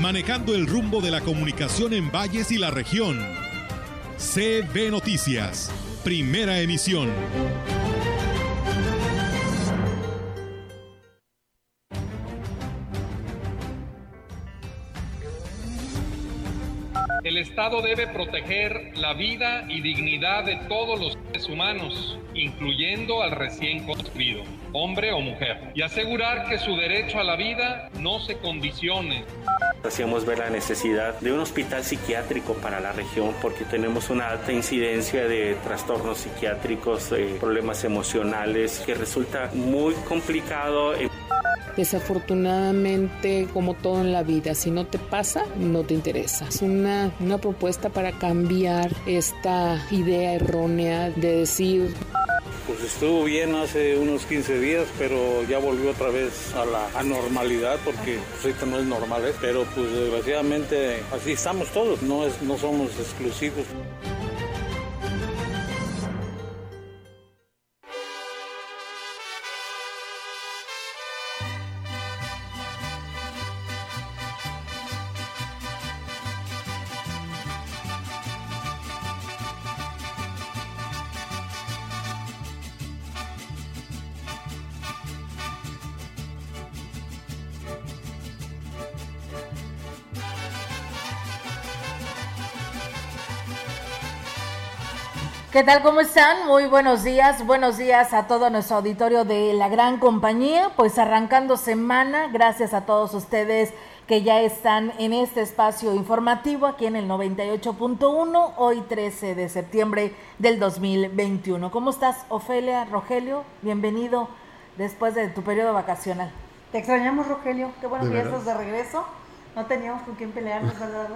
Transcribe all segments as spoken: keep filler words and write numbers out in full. Manejando el rumbo de la comunicación en valles y la región. C B Noticias, primera emisión. El Estado debe proteger la vida y dignidad de todos los seres humanos, incluyendo al recién construido, hombre o mujer, y asegurar que su derecho a la vida no se condicione. Hacíamos ver la necesidad de un hospital psiquiátrico para la región porque tenemos una alta incidencia de trastornos psiquiátricos, eh, problemas emocionales, que resulta muy complicado. Desafortunadamente, como todo en la vida, si no te pasa, no te interesa. Es una, una propuesta para cambiar esta idea errónea de decir... Pues estuvo bien hace unos quince días, pero ya volvió otra vez a la anormalidad, porque pues, esto no es normal, ¿eh? Pero pues desgraciadamente así estamos todos, no, es, no somos exclusivos. ¿Qué tal? ¿Cómo están? Muy buenos días, buenos días a todo nuestro auditorio de La Gran Compañía, pues arrancando semana, gracias a todos ustedes que ya están en este espacio informativo aquí en el noventa y ocho punto uno, hoy trece de septiembre del dos mil veintiuno. ¿Cómo estás, Ofelia, Rogelio? Bienvenido después de tu periodo vacacional. Te extrañamos, Rogelio, qué bueno que ya estás de regreso, no teníamos con quién pelearnos, ¿verdad?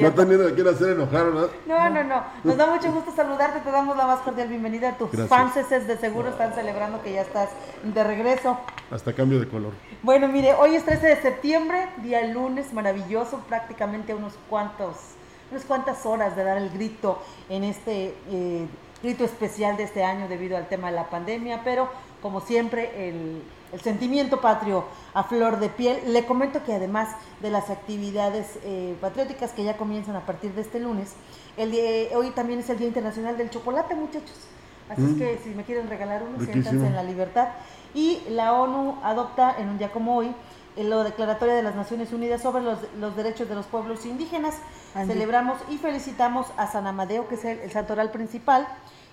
No también me quiero hacer enojar, ¿no? No, no, no. Nos da mucho gusto saludarte, te damos la más cordial bienvenida. Tus fans de seguro están celebrando que ya estás de regreso. Hasta cambio de color. Bueno, mire, hoy es trece de septiembre, día lunes maravilloso, prácticamente unos cuantos, unas cuantas horas de dar el grito en este eh, grito especial de este año debido al tema de la pandemia, pero como siempre el... el sentimiento patrio a flor de piel. Le comento que además de las actividades eh, patrióticas que ya comienzan a partir de este lunes, el de, hoy también es el Día Internacional del Chocolate, muchachos. Así mm. es que si me quieren regalar uno, siéntanse en la libertad. Y la ONU adopta en un día como hoy la Declaratoria de las Naciones Unidas sobre los, los derechos de los pueblos indígenas. Andy. Celebramos y felicitamos a San Amadeo, que es el, el santoral principal,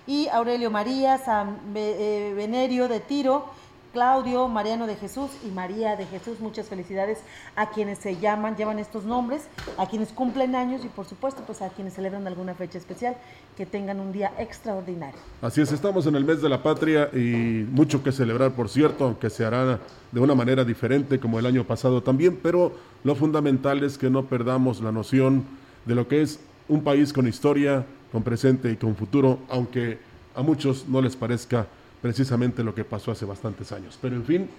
y Aurelio María, San Be, eh, Venerio de Tiro, Claudio, Mariano de Jesús y María de Jesús, muchas felicidades a quienes se llaman, llevan estos nombres, a quienes cumplen años y por supuesto pues a quienes celebran alguna fecha especial, que tengan un día extraordinario. Así es, estamos en el mes de la patria y mucho que celebrar, por cierto, aunque se hará de una manera diferente como el año pasado también, pero lo fundamental es que no perdamos la noción de lo que es un país con historia, con presente y con futuro, aunque a muchos no les parezca precisamente lo que pasó hace bastantes años. Pero en fin,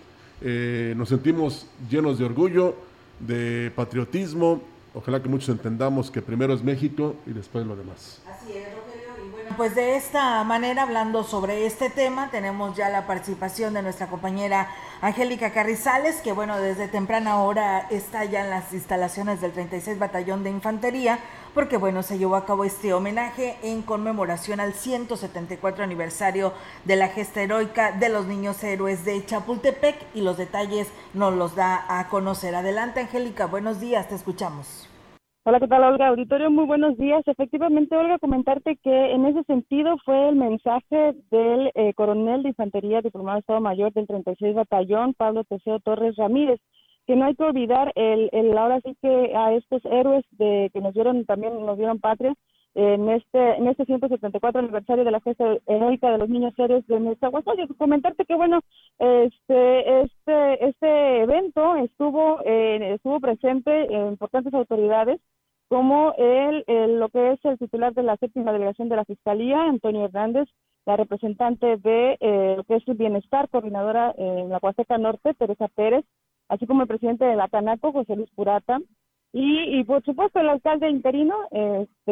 eh, nos sentimos llenos de orgullo, de patriotismo. Ojalá que muchos entendamos que primero es México y después lo demás. Así es, Rogelio. Y bueno, pues de esta manera, hablando sobre este tema, tenemos ya la participación de nuestra compañera Angélica Carrizales, que bueno, desde temprana hora está ya en las instalaciones del treinta y seis Batallón de Infantería, porque bueno, se llevó a cabo este homenaje en conmemoración al ciento setenta y cuatro aniversario de la gesta heroica de los Niños Héroes de Chapultepec, y los detalles nos los da a conocer. Adelante, Angélica, buenos días, te escuchamos. Hola, ¿qué tal, Olga? Auditorio, muy buenos días. Efectivamente, Olga, comentarte que en ese sentido fue el mensaje del eh, coronel de Infantería, diplomado Estado Mayor del treinta y seis Batallón, Pablo Teseo Torres Ramírez, que no hay que olvidar, el, el ahora sí que a estos héroes de que nos dieron también, nos dieron patria, en este en este ciento setenta y cuatro aniversario de la gesta heroica de los Niños Héroes de nuestra Huasteca. Comentarte que bueno, este este este evento estuvo eh, estuvo presente en importantes autoridades como el, el, lo que es el titular de la séptima delegación de la Fiscalía, Antonio Hernández, la representante de eh, lo que es el Bienestar, coordinadora en la Huasteca Norte, Teresa Pérez, así como el presidente de la Canaco, José Luis Purata, y, y por supuesto el alcalde interino este,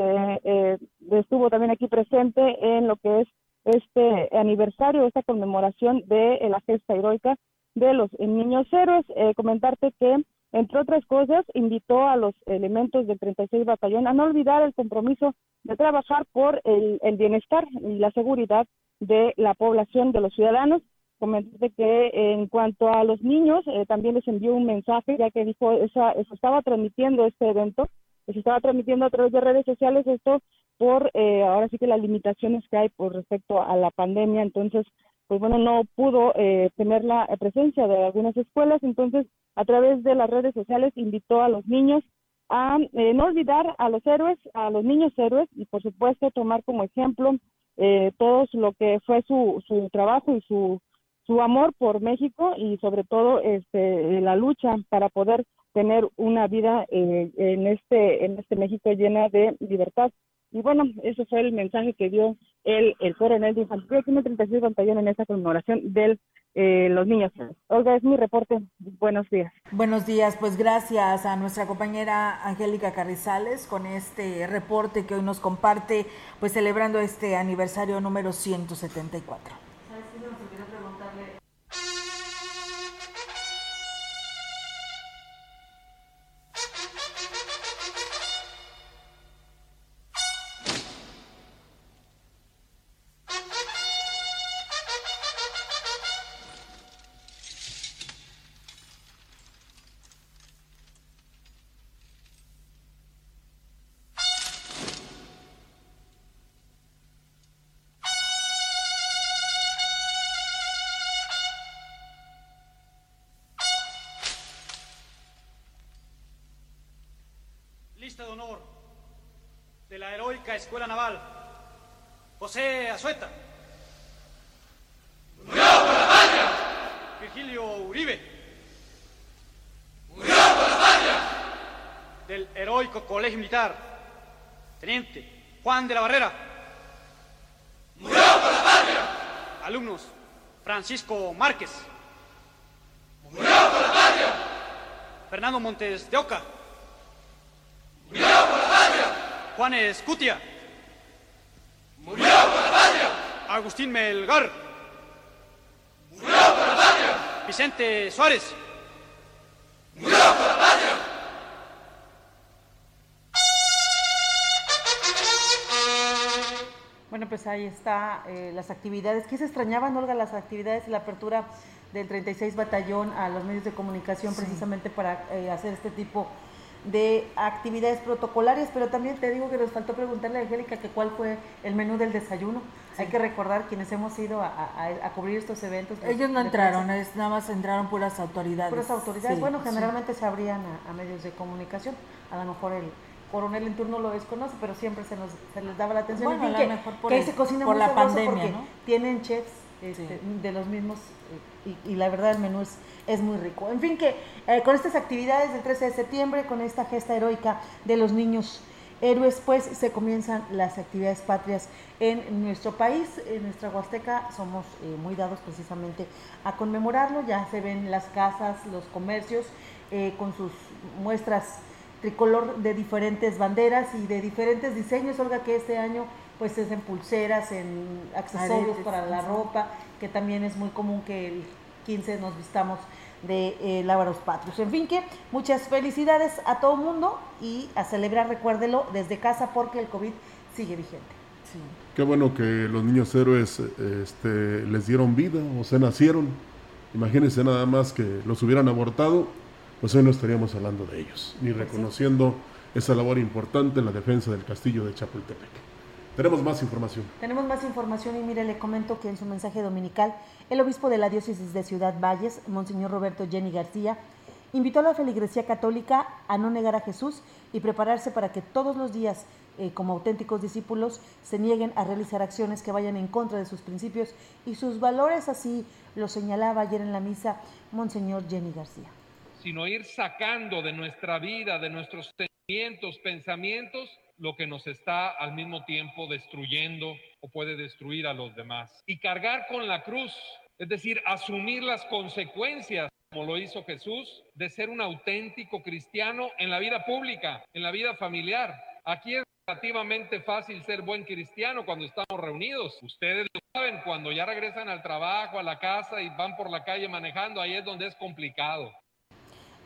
eh, estuvo también aquí presente en lo que es este aniversario, esta conmemoración de eh, la gesta heroica de los eh, niños héroes. Eh, comentarte que, entre otras cosas, invitó a los elementos del treinta y seis Batallón a no olvidar el compromiso de trabajar por el, el bienestar y la seguridad de la población, de los ciudadanos. Comenté que en cuanto a los niños, eh, también les envió un mensaje, ya que dijo, esa, se estaba transmitiendo este evento, se estaba transmitiendo a través de redes sociales, esto por, eh, ahora sí que las limitaciones que hay por respecto a la pandemia. Entonces, pues bueno, no pudo eh, tener la presencia de algunas escuelas, entonces a través de las redes sociales invitó a los niños a eh, no olvidar a los héroes, a los niños héroes, y por supuesto tomar como ejemplo eh, todo lo que fue su, su trabajo y su, su amor por México, y sobre todo este, la lucha para poder tener una vida eh, en este en este México llena de libertad. Y bueno, ese fue el mensaje que dio el, el coronel de Infantería, que me treinta y seis Batallón, en esta conmemoración de eh, los niños. Olga, es mi reporte. Buenos días. Buenos días. Pues gracias a nuestra compañera Angélica Carrizales con este reporte que hoy nos comparte, pues celebrando este aniversario número ciento setenta y cuatro. De honor de la heroica Escuela Naval, José Azueta, murió por la patria. Virgilio Uribe, murió por la patria. Del Heroico Colegio Militar, Teniente Juan de la Barrera, murió por la patria. Alumnos Francisco Márquez, murió por la patria. Fernando Montes de Oca, murió por la patria. Juan Escutia, murió por la patria. Agustín Melgar, murió por la patria. Vicente Suárez, murió por la patria. Bueno, pues ahí está eh, las actividades. ¿Qué se extrañaban, Olga, las actividades y la apertura del treinta y seis Batallón a los medios de comunicación, sí, precisamente para eh, hacer este tipo de actividades protocolarias? Pero también te digo que nos faltó preguntarle a Angélica que cuál fue el menú del desayuno. Sí. Hay que recordar quienes hemos ido a, a, a cubrir estos eventos. Ellos no entraron, es, nada más entraron puras autoridades. Puras autoridades, sí, bueno, generalmente sí se abrían a, a medios de comunicación. A lo mejor el coronel en turno lo desconoce, pero siempre se, nos, se les daba la atención. Bueno, en fin, a lo mejor por, que el, se cocina por la pandemia, ¿no? Tienen chefs. Este, sí, de los mismos, y, y la verdad el menú es, es muy rico. En fin, que eh, con estas actividades del trece de septiembre, con esta gesta heroica de los niños héroes, pues se comienzan las actividades patrias en nuestro país. En nuestra Huasteca somos eh, muy dados precisamente a conmemorarlo. Ya se ven las casas, los comercios eh, con sus muestras tricolor de diferentes banderas y de diferentes diseños, Olga, que este año pues es en pulseras, en accesorios, aretes, para la ropa, que también es muy común que el quince nos vistamos de eh, lábaros patrios. En fin, que muchas felicidades a todo mundo y a celebrar, recuérdelo, desde casa, porque el COVID sigue vigente. Sí. Qué bueno que los niños héroes este, les dieron vida, o se nacieron. Imagínense nada más que los hubieran abortado, pues hoy no estaríamos hablando de ellos, ni reconociendo, sí, esa labor importante en la defensa del castillo de Chapultepec. Tenemos más información. Tenemos más información y mire, le comento que en su mensaje dominical, el obispo de la diócesis de Ciudad Valles, Monseñor Roberto Yenny García, invitó a la feligresía católica a no negar a Jesús y prepararse para que todos los días, eh, como auténticos discípulos, se nieguen a realizar acciones que vayan en contra de sus principios y sus valores. Así lo señalaba ayer en la misa Monseñor Yenny García. Sino ir sacando de nuestra vida, de nuestros sentimientos, sentimientos, pensamientos, lo que nos está al mismo tiempo destruyendo o puede destruir a los demás. Y cargar con la cruz, es decir, asumir las consecuencias, como lo hizo Jesús, de ser un auténtico cristiano en la vida pública, en la vida familiar. Aquí es relativamente fácil ser buen cristiano cuando estamos reunidos. Ustedes lo saben, cuando ya regresan al trabajo, a la casa y van por la calle manejando, ahí es donde es complicado.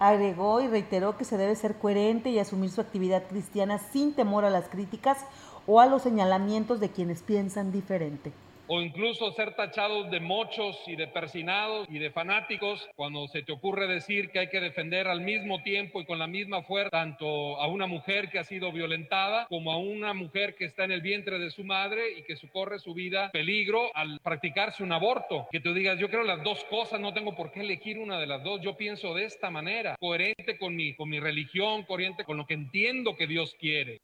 Agregó y reiteró que se debe ser coherente y asumir su actividad cristiana sin temor a las críticas o a los señalamientos de quienes piensan diferente. O incluso ser tachados de mochos y de persinados y de fanáticos cuando se te ocurre decir que hay que defender al mismo tiempo y con la misma fuerza tanto a una mujer que ha sido violentada como a una mujer que está en el vientre de su madre y que corre su vida peligro al practicarse un aborto. Que tú digas, yo creo las dos cosas, no tengo por qué elegir una de las dos, yo pienso de esta manera, coherente con mi, con mi religión, coherente con lo que entiendo que Dios quiere.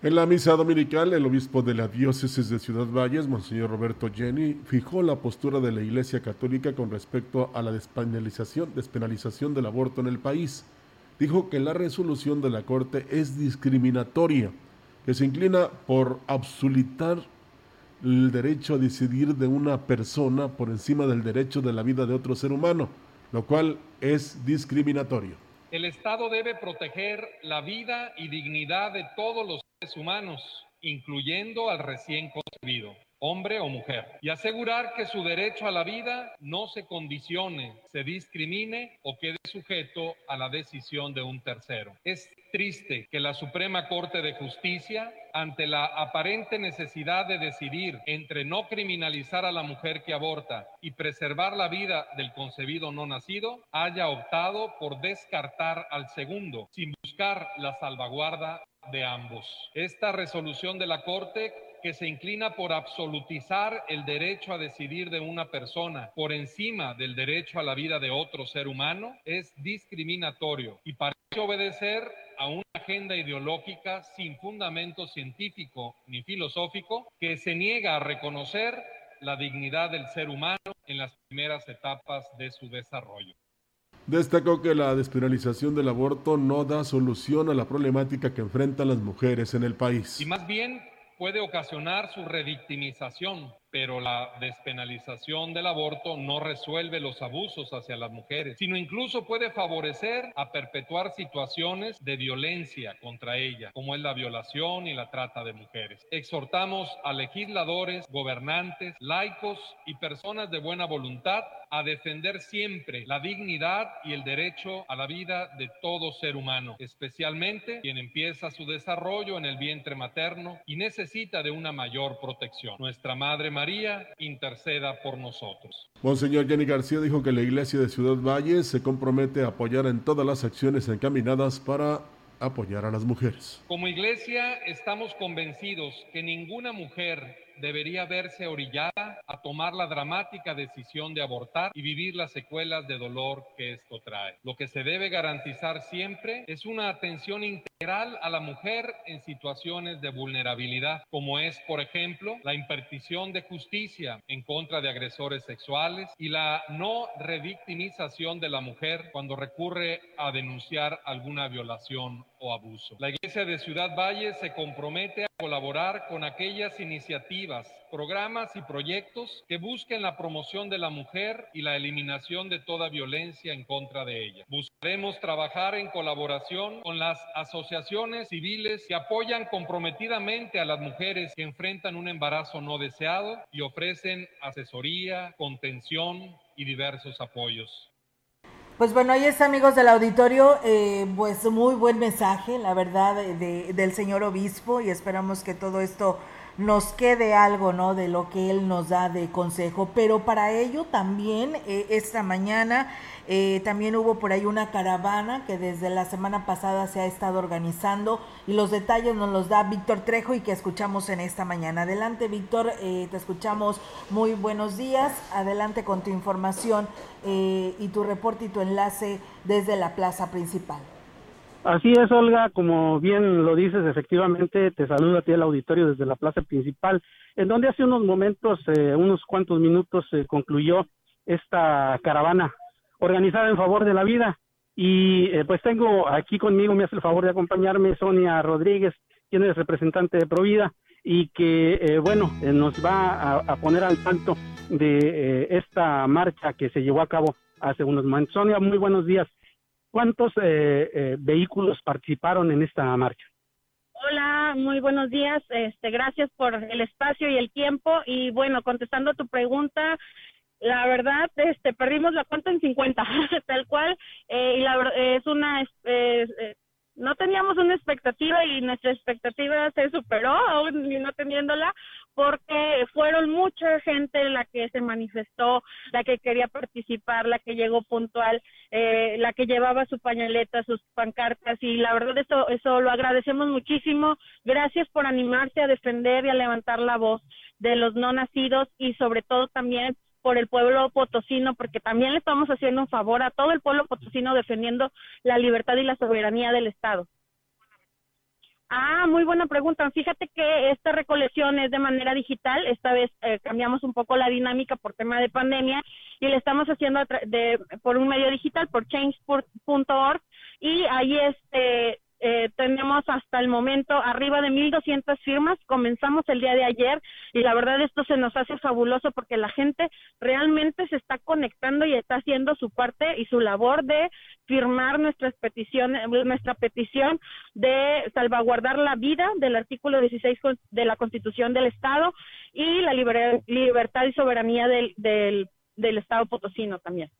En la misa dominical, el obispo de la diócesis de Ciudad Valles, Monseñor Roberto Yenny, fijó la postura de la Iglesia Católica con respecto a la despenalización, despenalización del aborto en el país. Dijo que la resolución de la Corte es discriminatoria, que se inclina por absolutar el derecho a decidir de una persona por encima del derecho de la vida de otro ser humano, lo cual es discriminatorio. El Estado debe proteger la vida y dignidad de todos los humanos, incluyendo al recién concebido, hombre o mujer, y asegurar que su derecho a la vida no se condicione, se discrimine o quede sujeto a la decisión de un tercero. Es triste que la Suprema Corte de Justicia, ante la aparente necesidad de decidir entre no criminalizar a la mujer que aborta y preservar la vida del concebido no nacido, haya optado por descartar al segundo, sin buscar la salvaguarda de ambos. Esta resolución de la Corte, que se inclina por absolutizar el derecho a decidir de una persona por encima del derecho a la vida de otro ser humano, es discriminatorio y parece obedecer a una agenda ideológica sin fundamento científico ni filosófico que se niega a reconocer la dignidad del ser humano en las primeras etapas de su desarrollo. Destacó que la despenalización del aborto no da solución a la problemática que enfrentan las mujeres en el país. Y más bien puede ocasionar su revictimización, pero la despenalización del aborto no resuelve los abusos hacia las mujeres, sino incluso puede favorecer a perpetuar situaciones de violencia contra ellas, como es la violación y la trata de mujeres. Exhortamos a legisladores, gobernantes, laicos y personas de buena voluntad a defender siempre la dignidad y el derecho a la vida de todo ser humano, especialmente quien empieza su desarrollo en el vientre materno y necesita de una mayor protección. Nuestra Madre María interceda por nosotros. Monseñor Jenny García dijo que la Iglesia de Ciudad Valles se compromete a apoyar en todas las acciones encaminadas para apoyar a las mujeres. Como Iglesia estamos convencidos que ninguna mujer debería verse orillada a tomar la dramática decisión de abortar y vivir las secuelas de dolor que esto trae. Lo que se debe garantizar siempre es una atención integral a la mujer en situaciones de vulnerabilidad, como es, por ejemplo, la impartición de justicia en contra de agresores sexuales y la no revictimización de la mujer cuando recurre a denunciar alguna violación o abuso. La Iglesia de Ciudad Valle se compromete a colaborar con aquellas iniciativas, programas y proyectos que busquen la promoción de la mujer y la eliminación de toda violencia en contra de ella. Buscaremos trabajar en colaboración con las asociaciones civiles que apoyan comprometidamente a las mujeres que enfrentan un embarazo no deseado y ofrecen asesoría, contención y diversos apoyos. Pues bueno, ahí está, amigos del auditorio, eh, pues muy buen mensaje, la verdad, de, del señor obispo, y esperamos que todo esto nos quede algo, ¿no?, de lo que él nos da de consejo. Pero para ello también, eh, esta mañana, eh, también hubo por ahí una caravana que desde la semana pasada se ha estado organizando, y los detalles nos los da Víctor Trejo y que escuchamos en esta mañana. Adelante, Víctor, eh, te escuchamos. Muy buenos días, adelante con tu información eh, y tu reporte y tu enlace desde la plaza principal. Así es, Olga, como bien lo dices, efectivamente te saludo a ti el auditorio desde la plaza principal, en donde hace unos momentos, eh, unos cuantos minutos, eh, concluyó esta caravana organizada en favor de la vida, Y eh, pues tengo aquí conmigo, me hace el favor de acompañarme, Sonia Rodríguez, quien es representante de Provida y que, eh, bueno, eh, nos va a, a poner al tanto de eh, esta marcha que se llevó a cabo hace unos momentos. Sonia, muy buenos días. ¿Cuántos eh, eh, vehículos participaron en esta marcha? Hola, muy buenos días. Este, gracias por el espacio y el tiempo. Y bueno, contestando tu pregunta, la verdad, este, perdimos la cuenta en cincuenta, tal cual. Eh, y la, es una, eh, eh, no teníamos una expectativa y nuestra expectativa se superó, aún no teniéndola, porque fueron mucha gente la que se manifestó, la que quería participar, la que llegó puntual, eh, la que llevaba su pañaleta, sus pancartas, y la verdad eso, eso lo agradecemos muchísimo. Gracias por animarse a defender y a levantar la voz de los no nacidos y sobre todo también por el pueblo potosino, porque también le estamos haciendo un favor a todo el pueblo potosino defendiendo la libertad y la soberanía del Estado. Ah, muy buena pregunta. Fíjate que esta recolección es de manera digital. Esta vez eh, cambiamos un poco la dinámica por tema de pandemia y la estamos haciendo de, por un medio digital, por change punto org, y ahí este Eh, tenemos hasta el momento arriba de mil doscientas firmas. Comenzamos el día de ayer y la verdad esto se nos hace fabuloso porque la gente realmente se está conectando y está haciendo su parte y su labor de firmar nuestras peticiones, nuestra petición de salvaguardar la vida del artículo dieciséis de la Constitución del Estado y la liber- libertad y soberanía del, del, del Estado potosino también.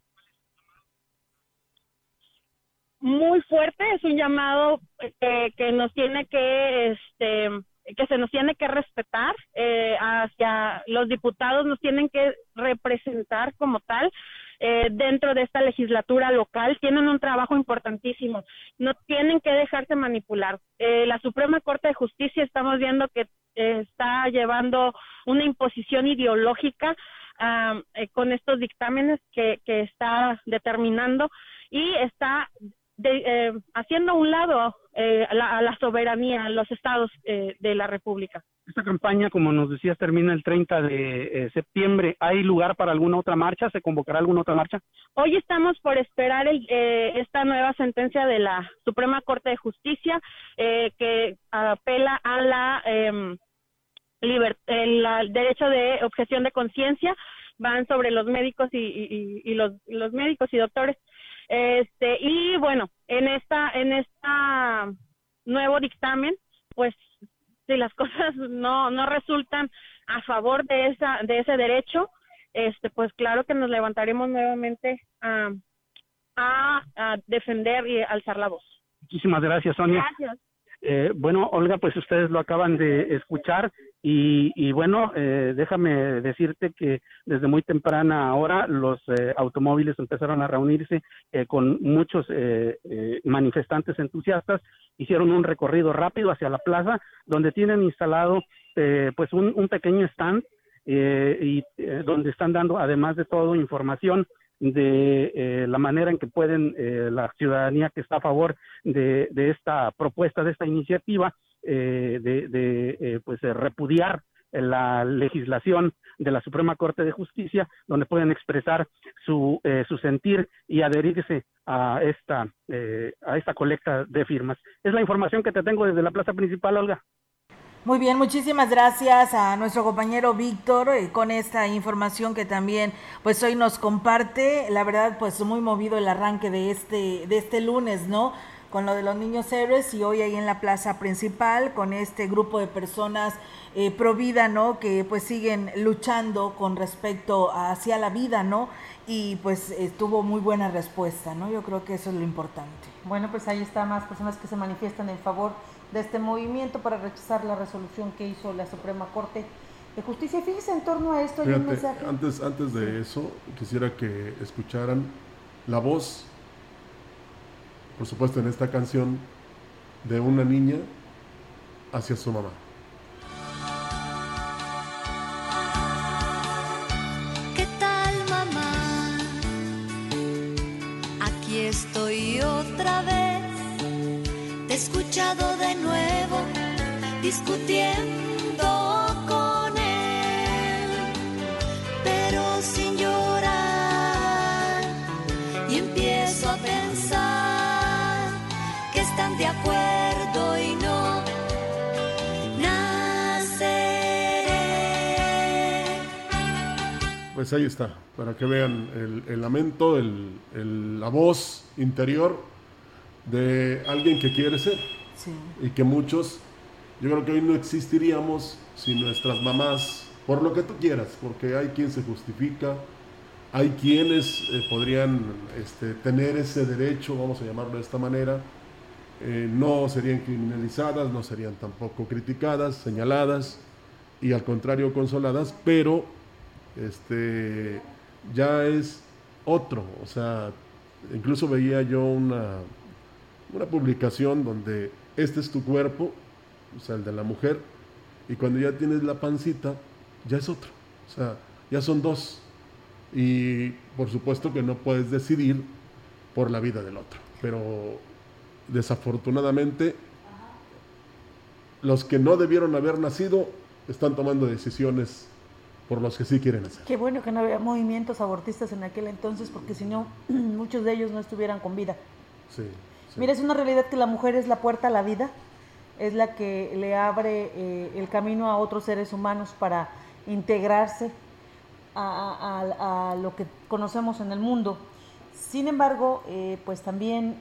Muy fuerte, es un llamado eh, que nos tiene que este que se nos tiene que respetar, eh, hacia los diputados nos tienen que representar como tal eh, dentro de esta legislatura local, tienen un trabajo importantísimo, no tienen que dejarse manipular. Eh, la Suprema Corte de Justicia estamos viendo que eh, está llevando una imposición ideológica uh, eh, con estos dictámenes que, que está determinando y está De, eh, haciendo a un lado eh, la, la soberanía a los estados eh, de la República. Esta campaña, como nos decías, termina el treinta de septiembre. ¿Hay lugar para alguna otra marcha? ¿Se convocará alguna otra marcha? Hoy estamos por esperar el, eh, esta nueva sentencia de la Suprema Corte de Justicia eh, que apela a la eh, liber- el, el derecho de objeción de conciencia. Van sobre los médicos y, y, y los, los médicos y doctores. Este, y bueno, en esta, en esta nuevo dictamen, pues si las cosas no, no resultan a favor de esa, de ese derecho, este, pues claro que nos levantaremos nuevamente a, a, a defender y alzar la voz. Muchísimas gracias, Sonia. Gracias. Eh, bueno, Olga, pues ustedes lo acaban de escuchar y, y bueno, eh, déjame decirte que desde muy temprana hora los eh, automóviles empezaron a reunirse eh, con muchos eh, eh, manifestantes entusiastas, hicieron un recorrido rápido hacia la plaza donde tienen instalado eh, pues un, un pequeño stand eh, y eh, donde están dando además de todo información de eh, la manera en que pueden eh, la ciudadanía que está a favor de, de esta propuesta, de esta iniciativa, eh, de, de eh, pues eh, repudiar la legislación de la Suprema Corte de Justicia, donde pueden expresar su eh, su sentir y adherirse a esta eh, a esta colecta de firmas. Es la información que te tengo desde la plaza principal, Olga. Muy bien, muchísimas gracias a nuestro compañero Víctor eh, con esta información que también pues hoy nos comparte. La verdad, pues muy movido el arranque de este de este lunes, ¿no? Con lo de los niños héroes y hoy ahí en la plaza principal con este grupo de personas eh, pro vida, ¿no? Que pues siguen luchando con respecto a, hacia la vida, ¿no? Y pues eh, tuvo muy buena respuesta, ¿no? Yo creo que eso es lo importante. Bueno, pues ahí está más personas que se manifiestan en favor de este movimiento para rechazar la resolución que hizo la Suprema Corte de Justicia. Fíjense en torno a esto. Fíjate, hay un mensaje. Antes, antes de eso, quisiera que escucharan la voz, por supuesto en esta canción, de una niña hacia su mamá. ¿Qué tal, mamá? Aquí estoy otra vez. Te he escuchado de nuevo, discutiendo con él, pero sin llorar, y empiezo a pensar están de acuerdo y no naceré. Pues ahí está, para que vean el, el lamento, el, el, la voz interior de alguien que quiere ser. Sí. Y que muchos, yo creo que hoy no existiríamos si nuestras mamás, por lo que tú quieras, porque hay quien se justifica, hay quienes eh, podrían este, tener ese derecho, vamos a llamarlo de esta manera, eh, no serían criminalizadas, no serían tampoco criticadas, señaladas y al contrario consoladas, pero este, ya es otro, o sea, incluso veía yo una, una publicación donde este es tu cuerpo, o sea, el de la mujer, y cuando ya tienes la pancita, ya es otro, o sea, ya son dos. Y por supuesto que no puedes decidir por la vida del otro, pero desafortunadamente los que no debieron haber nacido están tomando decisiones por los que sí quieren hacer. Qué bueno que no había movimientos abortistas en aquel entonces, porque si no, muchos de ellos no estuvieran con vida. Sí, sí. Mira, es una realidad que la mujer es la puerta a la vida, es la que le abre eh, el camino a otros seres humanos para integrarse A, a, a lo que conocemos en el mundo. Sin embargo, eh, pues también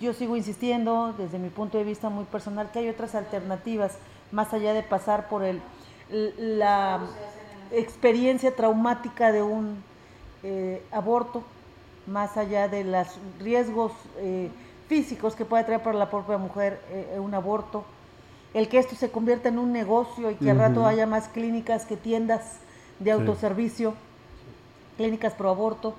yo sigo insistiendo desde mi punto de vista muy personal que hay otras alternativas más allá de pasar por el la experiencia traumática de un eh, aborto, más allá de los riesgos eh, físicos que puede traer para la propia mujer eh, un aborto, el que esto se convierta en un negocio y que al rato haya más clínicas que tiendas de autoservicio, sí. Clínicas pro aborto,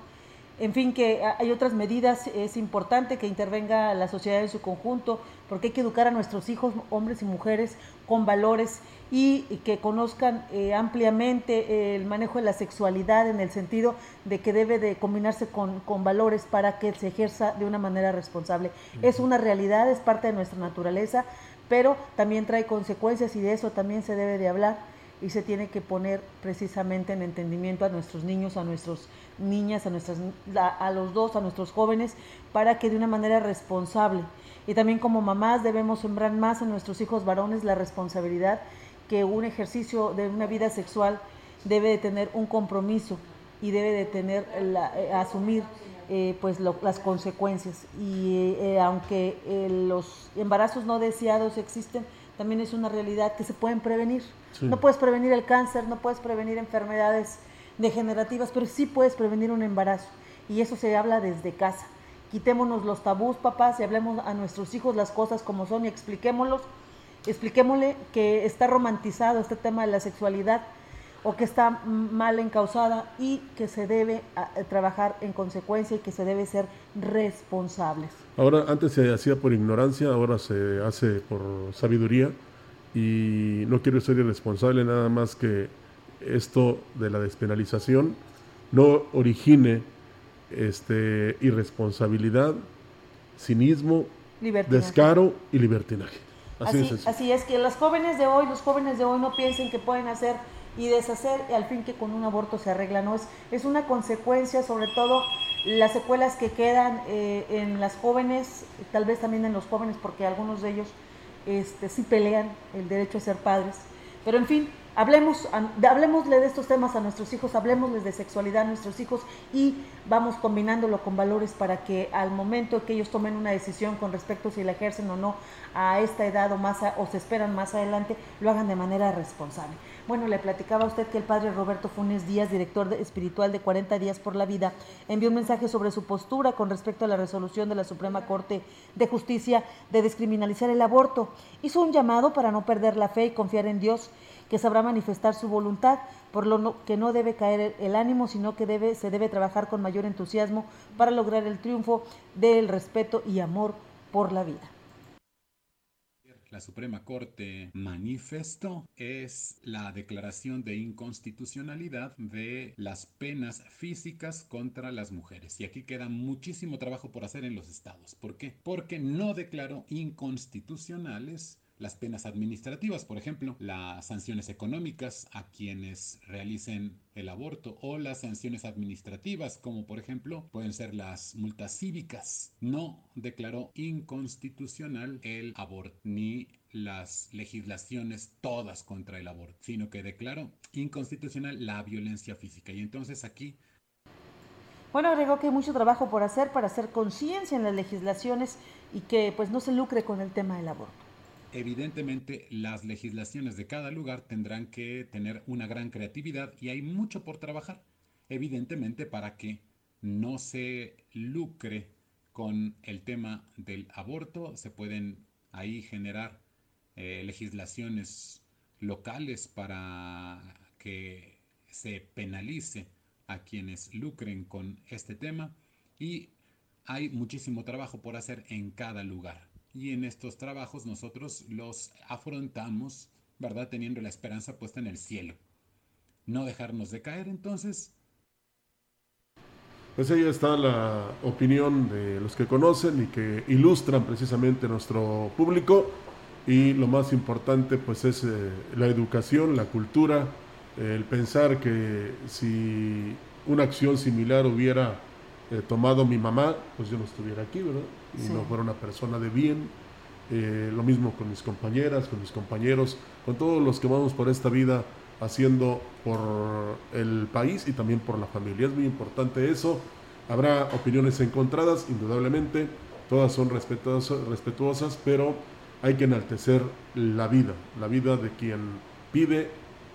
en fin, que hay otras medidas. Es importante que intervenga la sociedad en su conjunto, porque hay que educar a nuestros hijos, hombres y mujeres, con valores y, y que conozcan eh, ampliamente el manejo de la sexualidad, en el sentido de que debe de combinarse con, con valores para que se ejerza de una manera responsable. Uh-huh. Es una realidad, es parte de nuestra naturaleza, pero también trae consecuencias y de eso también se debe de hablar. Y se tiene que poner precisamente en entendimiento a nuestros niños, a nuestras niñas, a, nuestras, a, a los dos, a nuestros jóvenes, para que de una manera responsable. Y también como mamás debemos sembrar más en nuestros hijos varones la responsabilidad que un ejercicio de una vida sexual debe de tener un compromiso y debe de tener la, eh, asumir eh, pues lo, las consecuencias. Y eh, aunque eh, los embarazos no deseados existen, también es una realidad que se pueden prevenir. Sí. No puedes prevenir el cáncer, no puedes prevenir enfermedades degenerativas, pero sí puedes prevenir un embarazo. Y eso se habla desde casa. Quitémonos los tabús, papás, y hablemos a nuestros hijos las cosas como son y expliquémoslos, expliquémosle que está romantizado este tema de la sexualidad o que está mal encauzada y que se debe a, a trabajar en consecuencia y que se debe ser responsables. Ahora, antes se hacía por ignorancia, ahora se hace por sabiduría, y no quiero ser irresponsable, nada más que esto de la despenalización no origine este, irresponsabilidad, cinismo, descaro y libertinaje. Así, así, es así es que los jóvenes de hoy, los jóvenes de hoy no piensen que pueden hacer y deshacer, y al fin que con un aborto se arregla, no es, es una consecuencia, sobre todo las secuelas que quedan eh, en las jóvenes, tal vez también en los jóvenes, porque algunos de ellos este, sí pelean el derecho a ser padres, pero en fin, hablemos, hablemosle de estos temas a nuestros hijos, hablemosles de sexualidad a nuestros hijos y vamos combinándolo con valores para que al momento que ellos tomen una decisión con respecto a si la ejercen o no a esta edad o, más a, o se esperan más adelante, lo hagan de manera responsable. Bueno, le platicaba a usted que el padre Roberto Funes Díaz, director de, espiritual de cuarenta Días por la Vida, envió un mensaje sobre su postura con respecto a la resolución de la Suprema Corte de Justicia de descriminalizar el aborto. Hizo un llamado para no perder la fe y confiar en Dios, que sabrá manifestar su voluntad, por lo no, que no debe caer el ánimo, sino que debe, se debe trabajar con mayor entusiasmo para lograr el triunfo del respeto y amor por la vida. La Suprema Corte manifestó es la declaración de inconstitucionalidad de las penas físicas contra las mujeres. Y aquí queda muchísimo trabajo por hacer en los estados. ¿Por qué? Porque no declaró inconstitucionales las penas administrativas, por ejemplo, las sanciones económicas a quienes realicen el aborto, o las sanciones administrativas, como por ejemplo pueden ser las multas cívicas. No declaró inconstitucional el aborto ni las legislaciones todas contra el aborto, sino que declaró inconstitucional la violencia física. Y entonces aquí... Bueno, agregó que hay mucho trabajo por hacer para hacer conciencia en las legislaciones y que pues no se lucre con el tema del aborto. Evidentemente, las legislaciones de cada lugar tendrán que tener una gran creatividad y hay mucho por trabajar, evidentemente, para que no se lucre con el tema del aborto. Se pueden ahí generar eh, legislaciones locales para que se penalice a quienes lucren con este tema, y hay muchísimo trabajo por hacer en cada lugar. Y en estos trabajos nosotros los afrontamos, ¿verdad? Teniendo la esperanza puesta en el cielo. No dejarnos de caer, entonces. Pues ahí está la opinión de los que conocen y que ilustran precisamente nuestro público. Y lo más importante, pues, es eh, la educación, la cultura, el pensar que si una acción similar hubiera eh, tomado mi mamá, pues yo no estuviera aquí, ¿verdad? Y sí. No fuera una persona de bien. Eh, lo mismo con mis compañeras, con mis compañeros, con todos los que vamos por esta vida haciendo por el país y también por la familia. Es muy importante eso. Habrá opiniones encontradas, indudablemente. Todas son respetuosas, respetuosas, pero hay que enaltecer la vida. La vida de quien pide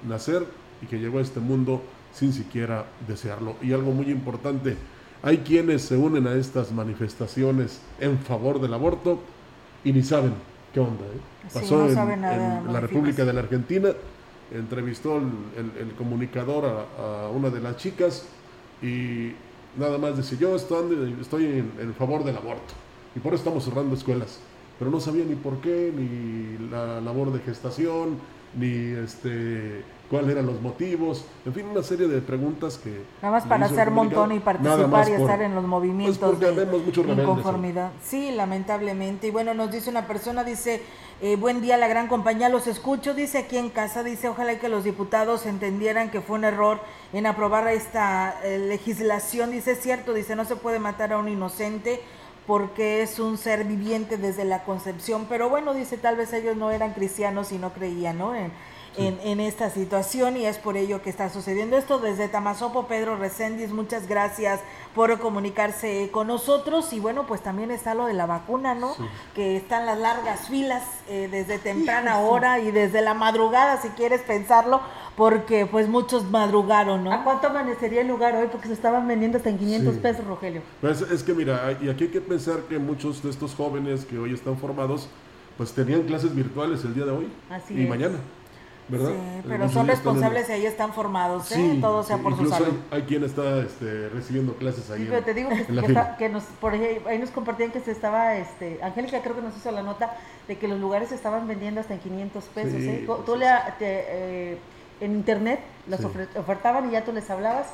nacer y que llegó a este mundo sin siquiera desearlo. Y algo muy importante... Hay quienes se unen a estas manifestaciones en favor del aborto y ni saben qué onda, ¿eh? Sí, pasó no en, nada, en la República de la Argentina, entrevistó el, el, el comunicador a, a una de las chicas y nada más decía, yo estoy, estoy en, en favor del aborto y por eso estamos cerrando escuelas, pero no sabía ni por qué, ni la labor de gestación, ni este... cuáles eran los motivos, en fin, una serie de preguntas que... Nada más para hacer montón y participar y por, estar en los movimientos pues de inconformidad. Sí, lamentablemente. Y bueno, nos dice una persona, dice, eh, buen día, la Gran Compañía, los escucho, dice aquí en casa, dice, ojalá que los diputados entendieran que fue un error en aprobar esta eh, legislación, dice, es cierto, dice, no se puede matar a un inocente porque es un ser viviente desde la concepción, pero bueno, dice, tal vez ellos no eran cristianos y no creían, ¿no?, en En, en esta situación, y es por ello que está sucediendo esto. Desde Tamasopo, Pedro Reséndiz, muchas gracias por comunicarse con nosotros. Y bueno, pues también está lo de la vacuna, ¿no? Sí. Que están las largas filas eh, desde temprana sí, hora sí. Y desde la madrugada, si quieres pensarlo, porque pues muchos madrugaron, ¿no? ¿A cuánto amanecería el lugar hoy? Porque se estaban vendiendo hasta en quinientos sí. pesos, Rogelio. Pues es que mira, y aquí hay que pensar que muchos de estos jóvenes que hoy están formados, pues tenían clases virtuales el día de hoy. Así y es. Mañana. ¿Verdad? Sí, pero son responsables y ahí están formados, ¿eh? Sí, todo sea por su salud. Hay, hay quien está este, recibiendo clases ahí. Sí, pero te digo que, que, está, que nos, por ahí, ahí nos compartían que se estaba, este, Angélica creo que nos hizo la nota de que los lugares se estaban vendiendo hasta en quinientos pesos, sí, ¿eh? Pues tú sí. le, te, eh, en internet las sí. ofertaban y ya tú les hablabas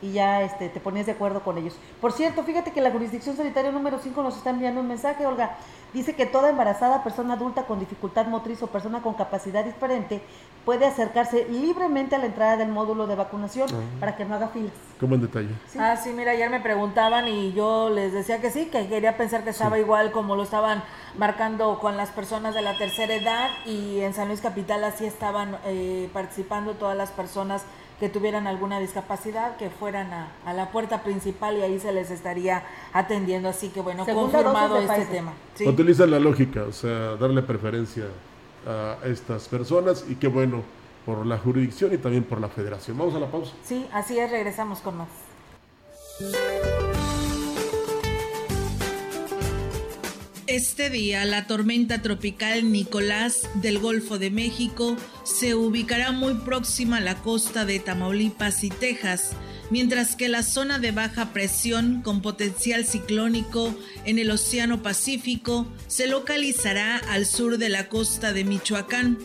y ya este, te ponías de acuerdo con ellos. Por cierto, fíjate que la jurisdicción sanitaria número cinco nos está enviando un mensaje, Olga. Dice que toda embarazada, persona adulta con dificultad motriz o persona con capacidad diferente puede acercarse libremente a la entrada del módulo de vacunación Ajá. para que no haga filas. Qué buen detalle. ¿Sí? Ah, sí, mira, ayer me preguntaban y yo les decía que sí, que quería pensar que estaba sí. igual como lo estaban marcando con las personas de la tercera edad, y en San Luis Capital así estaban eh, participando todas las personas que tuvieran alguna discapacidad, que fueran a, a la puerta principal y ahí se les estaría atendiendo. Así que bueno, segunda confirmado este países. Tema. ¿Sí? Utilizan la lógica, o sea, darle preferencia a estas personas y qué bueno por la jurisdicción y también por la federación. Vamos a la pausa. Sí, así es, regresamos con más. Este día la tormenta tropical Nicolás del Golfo de México se ubicará muy próxima a la costa de Tamaulipas y Texas, mientras que la zona de baja presión con potencial ciclónico en el Océano Pacífico se localizará al sur de la costa de Michoacán.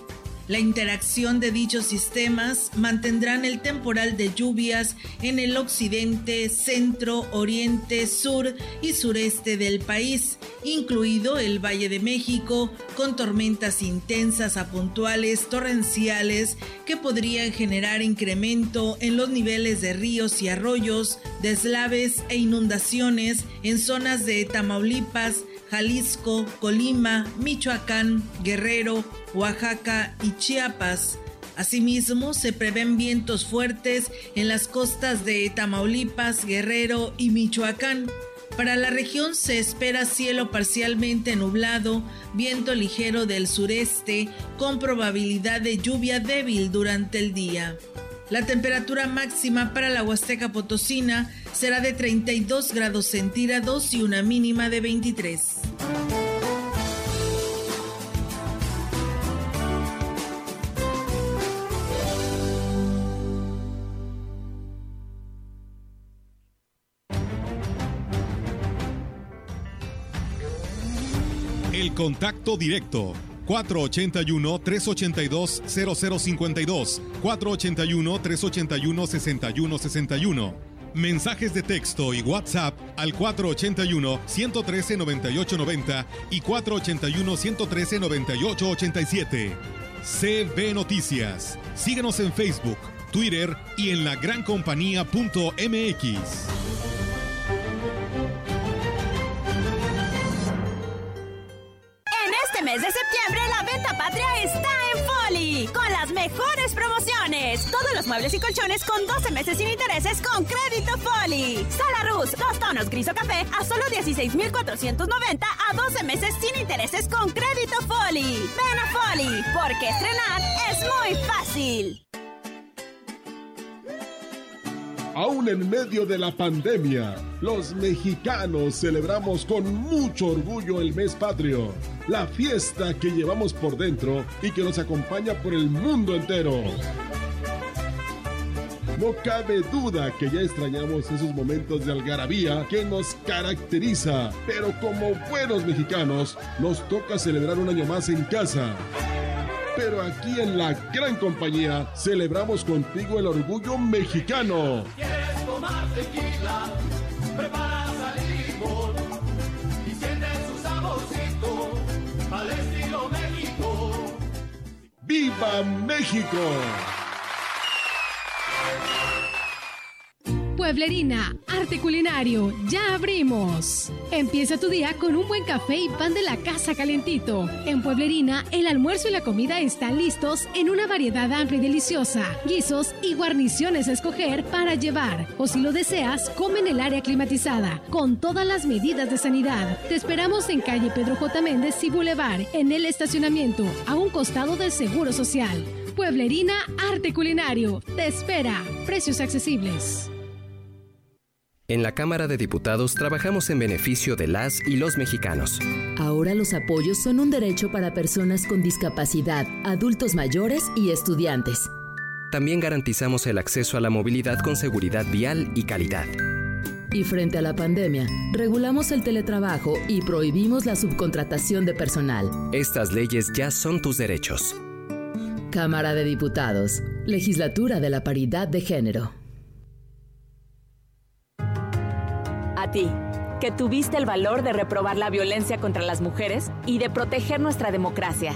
La interacción de dichos sistemas mantendrán el temporal de lluvias en el occidente, centro, oriente, sur y sureste del país, incluido el Valle de México, con tormentas intensas a puntuales torrenciales que podrían generar incremento en los niveles de ríos y arroyos, deslaves e inundaciones en zonas de Tamaulipas, Jalisco, Colima, Michoacán, Guerrero, Oaxaca y Chiapas. Asimismo, se prevén vientos fuertes en las costas de Tamaulipas, Guerrero y Michoacán. Para la región se espera cielo parcialmente nublado, viento ligero del sureste, con probabilidad de lluvia débil durante el día. La temperatura máxima para la Huasteca Potosina será de treinta y dos grados centígrados y una mínima de veintitrés. El contacto directo. cuatro ocho uno, tres ocho dos, cero cero cinco dos, cuatro ocho uno, tres ocho uno, seis uno seis uno. Mensajes de texto y WhatsApp al cuatro ocho uno, uno uno tres, nueve ocho nueve cero y cuatro ocho uno, uno uno tres, nueve ocho ocho siete. C B Noticias. Síguenos en Facebook, Twitter y en la gran compañía punto m x. Mes de septiembre, la venta patria está en Foli, con las mejores promociones. Todos los muebles y colchones con doce meses sin intereses con crédito Foli. Sala Rus, dos tonos gris o café a solo dieciséis mil cuatrocientos noventa a doce meses sin intereses con crédito Foli. Ven a Foli, porque estrenar es muy fácil. Aún en medio de la pandemia, los mexicanos celebramos con mucho orgullo el mes patrio, la fiesta que llevamos por dentro y que nos acompaña por el mundo entero. No cabe duda que ya extrañamos esos momentos de algarabía que nos caracteriza, pero como buenos mexicanos, nos toca celebrar un año más en casa. Pero aquí en La Gran Compañía celebramos contigo el orgullo mexicano. ¿Quieres tomar tequila? Prepara salimón y siente su saborcito al estilo México. ¡Viva México! Pueblerina, arte culinario, ya abrimos. Empieza tu día con un buen café y pan de la casa calentito. En Pueblerina, el almuerzo y la comida están listos en una variedad amplia y deliciosa. Guisos y guarniciones a escoger para llevar. O si lo deseas, come en el área climatizada, con todas las medidas de sanidad. Te esperamos en calle Pedro J. Méndez y Boulevard, en el estacionamiento, a un costado del Seguro Social. Pueblerina, arte culinario. Te espera. Precios accesibles. En la Cámara de Diputados trabajamos en beneficio de las y los mexicanos. Ahora los apoyos son un derecho para personas con discapacidad, adultos mayores y estudiantes. También garantizamos el acceso a la movilidad con seguridad vial y calidad. Y frente a la pandemia, regulamos el teletrabajo y prohibimos la subcontratación de personal. Estas leyes ya son tus derechos. Cámara de Diputados, Legislatura de la Paridad de Género. A ti, que tuviste el valor de reprobar la violencia contra las mujeres y de proteger nuestra democracia.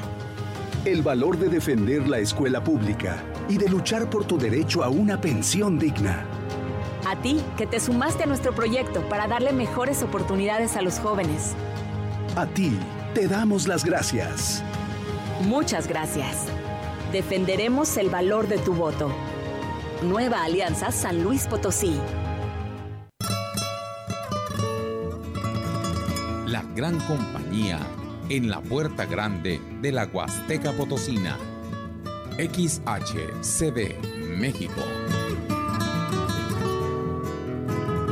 El valor de defender la escuela pública y de luchar por tu derecho a una pensión digna. A ti, que te sumaste a nuestro proyecto para darle mejores oportunidades a los jóvenes. A ti, te damos las gracias. Muchas gracias. Defenderemos el valor de tu voto. Nueva Alianza San Luis Potosí. La Gran Compañía, en la puerta grande de la Huasteca Potosina. X H C B, México.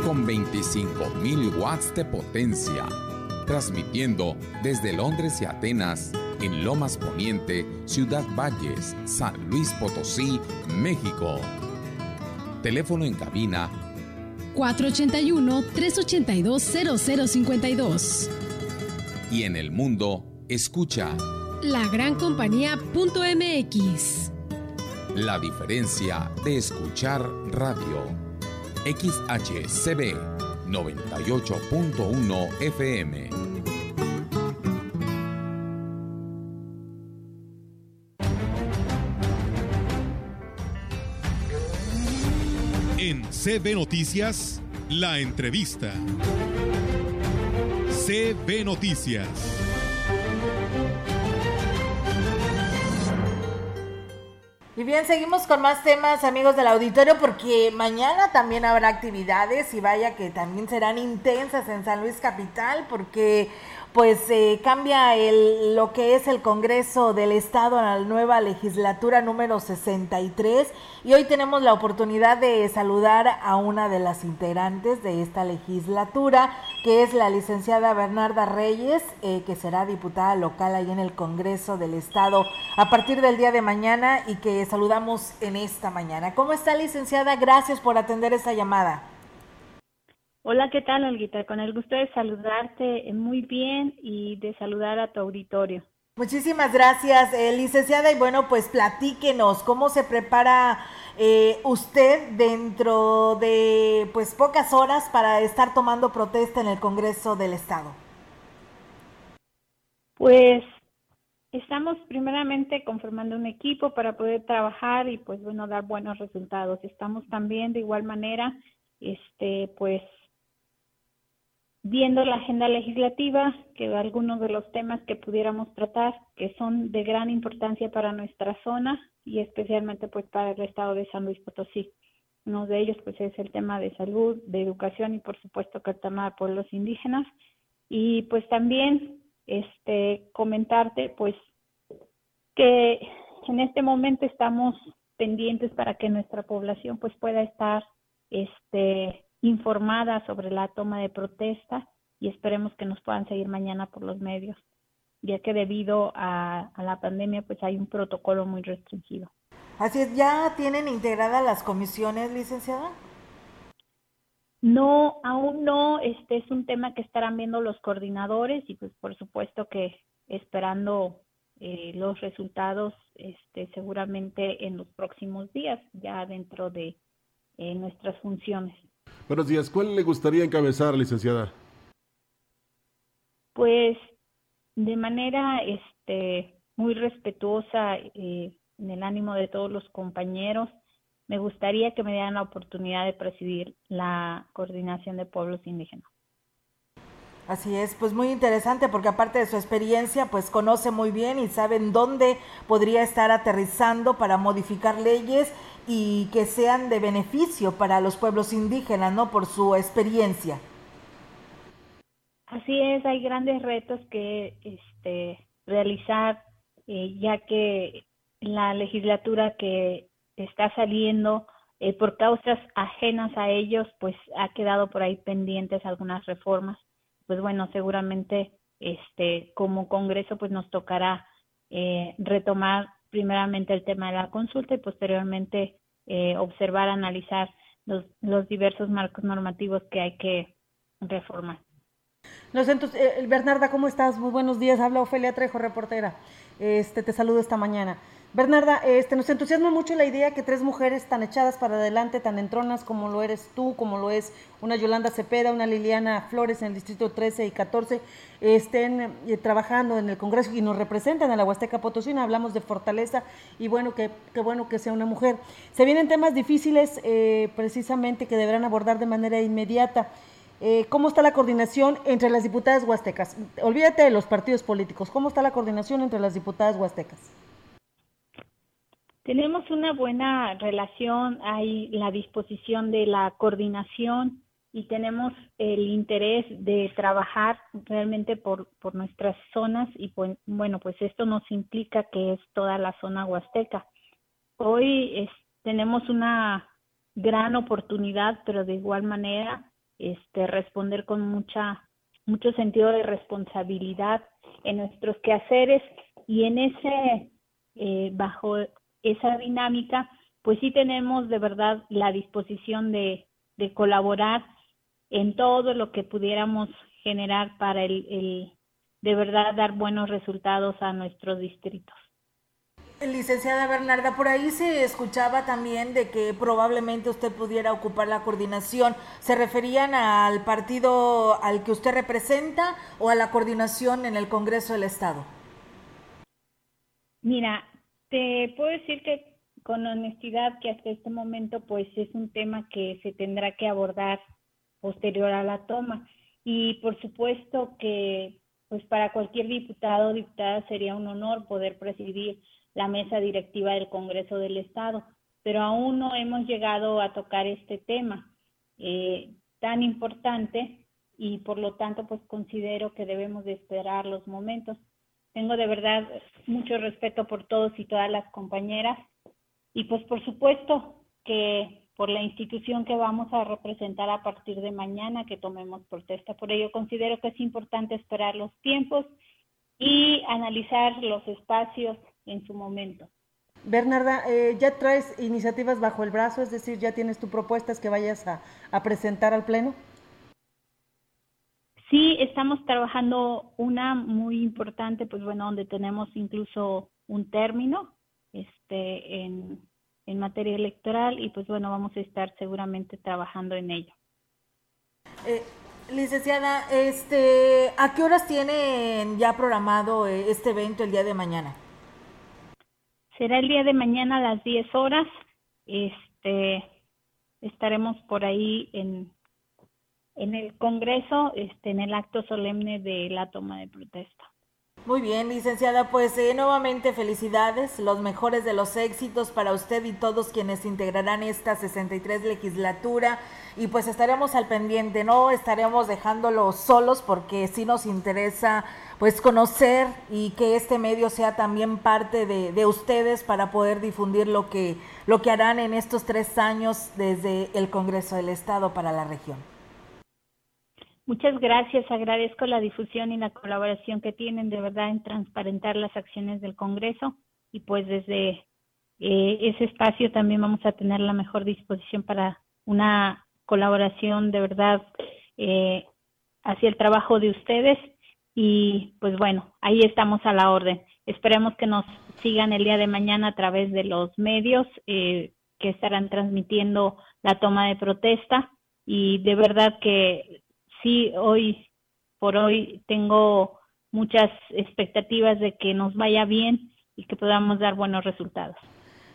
Con veinticinco mil watts de potencia. Transmitiendo desde Londres y Atenas, en Lomas Poniente, Ciudad Valles, San Luis Potosí, México. Teléfono en cabina cuatro ocho uno, tres ocho dos, cero cero cinco dos. Y en el mundo, escucha la gran compañía punto m x. La diferencia de escuchar radio. X H C B noventa y ocho punto uno F M. En C B Noticias, la entrevista. C B Noticias. Y bien, seguimos con más temas, amigos del auditorio, porque mañana también habrá actividades, y vaya que también serán intensas en San Luis Capital, porque pues eh, cambia el, lo que es el Congreso del Estado a la nueva legislatura número sesenta y tres, y hoy tenemos la oportunidad de saludar a una de las integrantes de esta legislatura, que es la licenciada Bernarda Reyes, eh, que será diputada local ahí en el Congreso del Estado a partir del día de mañana, y que saludamos en esta mañana. ¿Cómo está, licenciada? Gracias por atender esta llamada. Hola, ¿qué tal, Olguita? Con el gusto de saludarte muy bien y de saludar a tu auditorio. Muchísimas gracias, eh, licenciada. Y bueno, pues platíquenos, ¿cómo se prepara eh, usted dentro de pues pocas horas para estar tomando protesta en el Congreso del Estado? Pues estamos primeramente conformando un equipo para poder trabajar y pues bueno, dar buenos resultados. Estamos también de igual manera, este pues viendo la agenda legislativa, que algunos de los temas que pudiéramos tratar, que son de gran importancia para nuestra zona y especialmente pues para el estado de San Luis Potosí. Uno de ellos pues es el tema de salud, de educación y por supuesto que el tema de pueblos indígenas. Y pues también este comentarte pues que en este momento estamos pendientes para que nuestra población pues pueda estar este informada sobre la toma de protesta, y esperemos que nos puedan seguir mañana por los medios, ya que debido a, a la pandemia pues hay un protocolo muy restringido. Así es. ¿Ya tienen integradas las comisiones, licenciada? No, aún no. Este es un tema que estarán viendo los coordinadores y pues por supuesto que esperando eh, los resultados este seguramente en los próximos días, ya dentro de eh, nuestras funciones. Buenos días. ¿Cuál le gustaría encabezar, licenciada? Pues de manera este, muy respetuosa, eh, en el ánimo de todos los compañeros, me gustaría que me dieran la oportunidad de presidir la coordinación de pueblos indígenas. Así es, pues muy interesante, porque aparte de su experiencia, pues conoce muy bien y saben dónde podría estar aterrizando para modificar leyes y que sean de beneficio para los pueblos indígenas, ¿no? Por su experiencia. Así es, hay grandes retos que este, realizar, eh, ya que la legislatura que está saliendo, eh, por causas ajenas a ellos, pues ha quedado por ahí pendientes algunas reformas. Pues bueno, seguramente este como Congreso pues nos tocará eh, retomar primeramente el tema de la consulta y posteriormente eh, observar, analizar los, los diversos marcos normativos que hay que reformar. Nos, entonces, eh, Bernarda, ¿cómo estás? Muy buenos días, habla Ofelia Trejo, reportera. Este, te saludo esta mañana. Bernarda, este, nos entusiasma mucho la idea que tres mujeres tan echadas para adelante, tan entronas como lo eres tú, como lo es una Yolanda Cepeda, una Liliana Flores en el Distrito trece y catorce, estén eh, trabajando en el Congreso y nos representan a la Huasteca Potosina. Hablamos de fortaleza y bueno, que, que bueno que sea una mujer. Se vienen temas difíciles eh, precisamente que deberán abordar de manera inmediata. Eh, ¿Cómo está la coordinación entre las diputadas huastecas? Olvídate de los partidos políticos. ¿Cómo está la coordinación entre las diputadas huastecas? Tenemos una buena relación, hay la disposición de la coordinación y tenemos el interés de trabajar realmente por, por nuestras zonas y por, bueno, pues esto nos implica que es toda la zona huasteca. Hoy es, tenemos una gran oportunidad, pero de igual manera este, responder con mucha mucho sentido de responsabilidad en nuestros quehaceres y en ese eh, bajo esa dinámica, pues sí tenemos de verdad la disposición de, de colaborar en todo lo que pudiéramos generar para el, el, de verdad dar buenos resultados a nuestros distritos. Licenciada Bernarda, por ahí se escuchaba también de que probablemente usted pudiera ocupar la coordinación. ¿Se referían al partido al que usted representa o a la coordinación en el Congreso del Estado? Mira, te puedo decir que con honestidad que hasta este momento pues es un tema que se tendrá que abordar posterior a la toma. Y por supuesto que pues para cualquier diputado o diputada sería un honor poder presidir la mesa directiva del Congreso del Estado, pero aún no hemos llegado a tocar este tema eh, tan importante y por lo tanto pues considero que debemos de esperar los momentos. Tengo de verdad mucho respeto por todos y todas las compañeras y pues por supuesto que por la institución que vamos a representar a partir de mañana que tomemos protesta. Por ello considero que es importante esperar los tiempos y analizar los espacios en su momento. Bernarda, eh, ¿ya traes iniciativas bajo el brazo? Es decir, ¿ya tienes tus propuestas que vayas a, a presentar al Pleno? Sí, estamos trabajando una muy importante, pues bueno, donde tenemos incluso un término este, en, en materia electoral y pues bueno, vamos a estar seguramente trabajando en ello. Eh, licenciada, este, ¿a qué horas tienen ya programado este evento el día de mañana? Será el día de mañana a las diez horas. Este, estaremos por ahí en, en el Congreso, este, en el acto solemne de la toma de protesta. Muy bien, licenciada, pues eh, nuevamente felicidades, los mejores de los éxitos para usted y todos quienes integrarán esta sesenta y tres legislatura y pues estaremos al pendiente, no estaremos dejándolos solos porque sí nos interesa pues conocer y que este medio sea también parte de, de ustedes para poder difundir lo que, lo que harán en estos tres años desde el Congreso del Estado para la región. Muchas gracias, agradezco la difusión y la colaboración que tienen de verdad en transparentar las acciones del Congreso y pues desde eh, ese espacio también vamos a tener la mejor disposición para una colaboración de verdad eh, hacia el trabajo de ustedes y pues bueno, ahí estamos a la orden. Esperemos que nos sigan el día de mañana a través de los medios eh, que estarán transmitiendo la toma de protesta y de verdad que sí, hoy por hoy tengo muchas expectativas de que nos vaya bien y que podamos dar buenos resultados.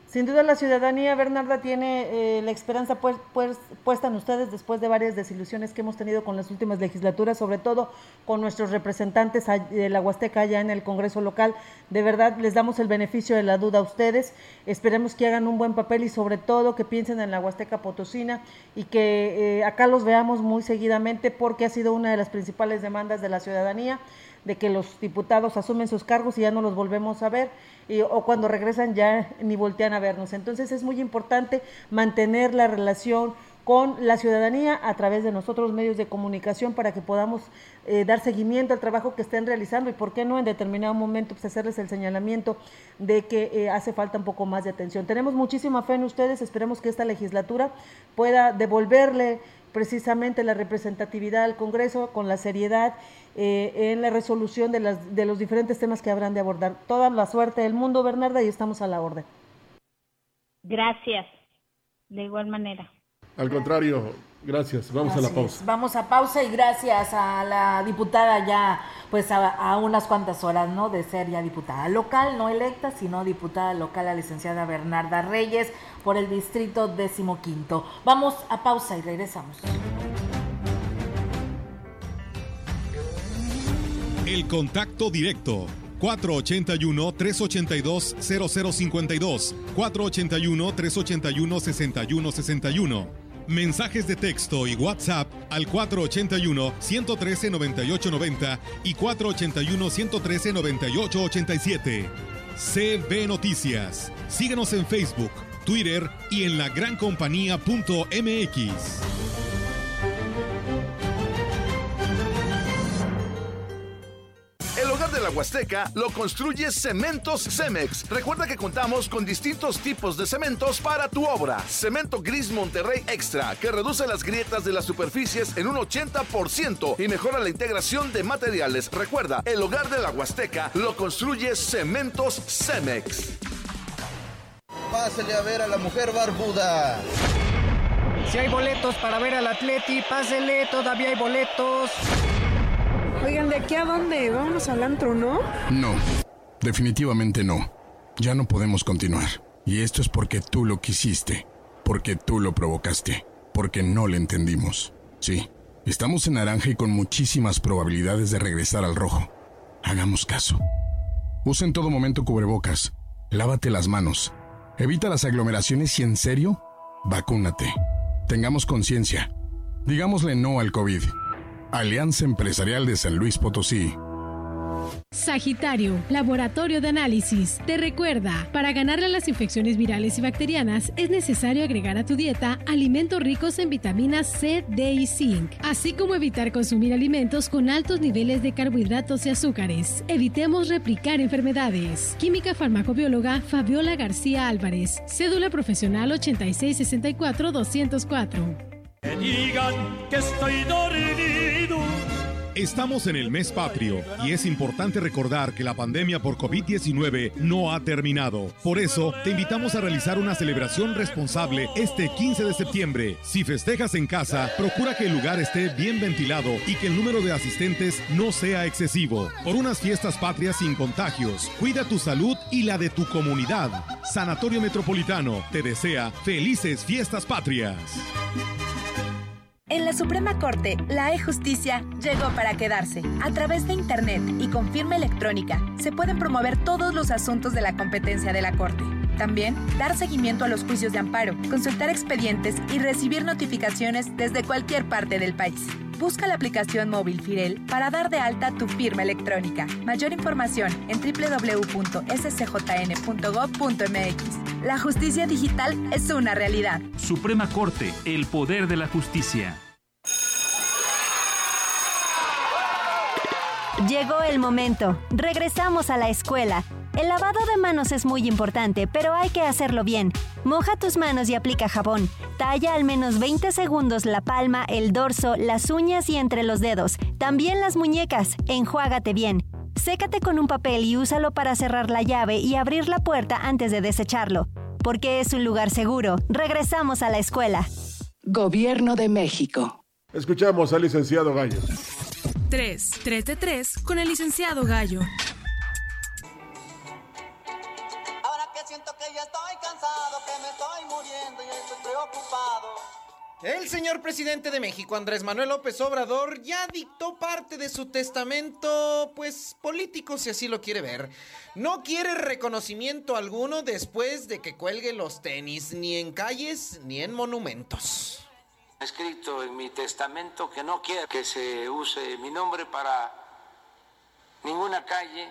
Sin duda la ciudadanía, Bernarda, tiene eh, la esperanza pues, pues, puesta en ustedes después de varias desilusiones que hemos tenido con las últimas legislaturas, sobre todo con nuestros representantes de la Huasteca allá en el Congreso local. De verdad, les damos el beneficio de la duda a ustedes. Esperemos que hagan un buen papel y sobre todo que piensen en la Huasteca Potosina y que eh, acá los veamos muy seguidamente porque ha sido una de las principales demandas de la ciudadanía, de que los diputados asumen sus cargos y ya no los volvemos a ver, y, o cuando regresan ya ni voltean a vernos. Entonces es muy importante mantener la relación con la ciudadanía a través de nosotros medios de comunicación para que podamos eh, dar seguimiento al trabajo que estén realizando y por qué no en determinado momento pues, hacerles el señalamiento de que eh, hace falta un poco más de atención. Tenemos muchísima fe en ustedes, esperemos que esta legislatura pueda devolverle precisamente la representatividad al Congreso con la seriedad eh, en la resolución de, las, de los diferentes temas que habrán de abordar. Toda la suerte del mundo, Bernarda, y estamos a la orden. Gracias, de igual manera. Al contrario, gracias. Vamos Así a la pausa. Es. Vamos a pausa y gracias a la diputada ya, pues a, a unas cuantas horas, ¿no? De ser ya diputada local, no electa, sino diputada local, la licenciada Bernarda Reyes por el distrito decimoquinto. Vamos a pausa y regresamos. El contacto directo. cuatro ocho uno, tres ocho dos, cero cero cinco dos, cuatro ocho uno, tres ocho uno, seis uno seis uno. Mensajes de texto y WhatsApp al cuatro ocho uno, uno uno tres, nueve ocho nueve cero y cuatro ocho uno, uno uno tres, nueve ocho ocho siete. C B Noticias. Síguenos en Facebook, Twitter y en la gran compañía punto m x. de la Huasteca lo construye Cementos Cemex. Recuerda que contamos con distintos tipos de cementos para tu obra. Cemento Gris Monterrey Extra, que reduce las grietas de las superficies en un ochenta por ciento y mejora la integración de materiales. Recuerda, el hogar de la Huasteca lo construye Cementos Cemex. Pásele a ver a la mujer barbuda. Si hay boletos para ver al Atleti, pásele, todavía hay boletos. Oigan, ¿de aquí a dónde? ¿Vámonos al antro, no? No, definitivamente no. Ya no podemos continuar. Y esto es porque tú lo quisiste, porque tú lo provocaste, porque no le entendimos. Sí, estamos en naranja y con muchísimas probabilidades de regresar al rojo. Hagamos caso. Usa en todo momento cubrebocas, lávate las manos, evita las aglomeraciones y, en serio, vacúnate. Tengamos conciencia. Digámosle no al COVID. Alianza Empresarial de San Luis Potosí. Sagitario, Laboratorio de Análisis, te recuerda, para ganarle a las infecciones virales y bacterianas es necesario agregar a tu dieta alimentos ricos en vitaminas C, D y zinc, así como evitar consumir alimentos con altos niveles de carbohidratos y azúcares. Evitemos replicar enfermedades. Química farmacobióloga Fabiola García Álvarez, cédula profesional ocho seis seis cuatro dos cero cuatro. Que digan que estoy dormido. Estamos en el mes patrio y es importante recordar que la pandemia por COVID diecinueve no ha terminado. Por eso, te invitamos a realizar una celebración responsable este quince de septiembre. Si festejas en casa, procura que el lugar esté bien ventilado y que el número de asistentes no sea excesivo. Por unas fiestas patrias sin contagios, cuida tu salud y la de tu comunidad. Sanatorio Metropolitano te desea felices fiestas patrias. En la Suprema Corte, la e-Justicia llegó para quedarse. A través de Internet y con firma electrónica, se pueden promover todos los asuntos de la competencia de la Corte. También, dar seguimiento a los juicios de amparo, consultar expedientes y recibir notificaciones desde cualquier parte del país. Busca la aplicación móvil Firel para dar de alta tu firma electrónica. Mayor información en doble u doble u doble u punto s c j n punto gov punto m x. La justicia digital es una realidad. Suprema Corte, el poder de la justicia. Llegó el momento. Regresamos a la escuela. El lavado de manos es muy importante, pero hay que hacerlo bien. Moja tus manos y aplica jabón. Talla al menos veinte segundos la palma, el dorso, las uñas y entre los dedos. También las muñecas. Enjuágate bien. Sécate con un papel y úsalo para cerrar la llave y abrir la puerta antes de desecharlo. Porque es un lugar seguro. Regresamos a la escuela. Gobierno de México. Escuchamos al licenciado Gallo. tres, tres de tres con el licenciado Gallo. El señor presidente de México, Andrés Manuel López Obrador, ya dictó parte de su testamento, pues, político, si así lo quiere ver. No quiere reconocimiento alguno después de que cuelgue los tenis, ni en calles, ni en monumentos. Escrito en mi testamento que no quiero que se use mi nombre para ninguna calle,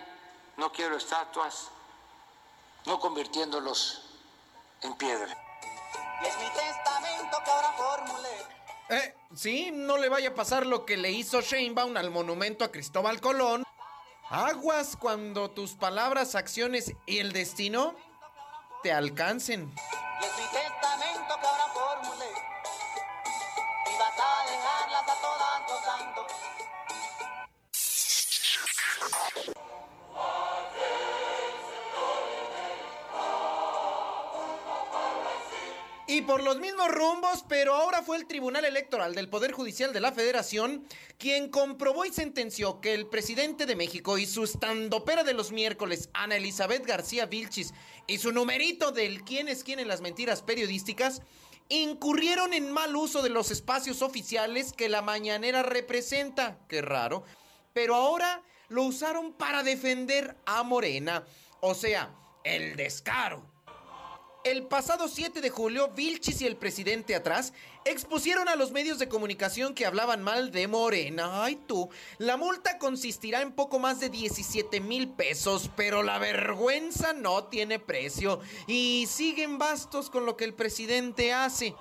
no quiero estatuas, no convirtiéndolos en piedra. Es mi testamento que ahora formulé. Eh, sí, no le vaya a pasar lo que le hizo Sheinbaum al monumento a Cristóbal Colón. Aguas cuando tus palabras, acciones y el destino te alcancen. Y es mi testamento que ahora formulé. Y vas a dejarlas a todas gozando. Y por los mismos rumbos, pero ahora fue el Tribunal Electoral del Poder Judicial de la Federación quien comprobó y sentenció que el presidente de México y su estandopera de los miércoles, Ana Elizabeth García Vilchis, y su numerito del quién es quién en las mentiras periodísticas, incurrieron en mal uso de los espacios oficiales que la mañanera representa. Qué raro. Pero ahora lo usaron para defender a Morena. O sea, el descaro. El pasado siete de julio, Vilchis y el presidente atrás expusieron a los medios de comunicación que hablaban mal de Morena. ¡Ay tú! La multa consistirá en poco más de diecisiete mil pesos, pero la vergüenza no tiene precio. Y siguen bastos con lo que el presidente hace.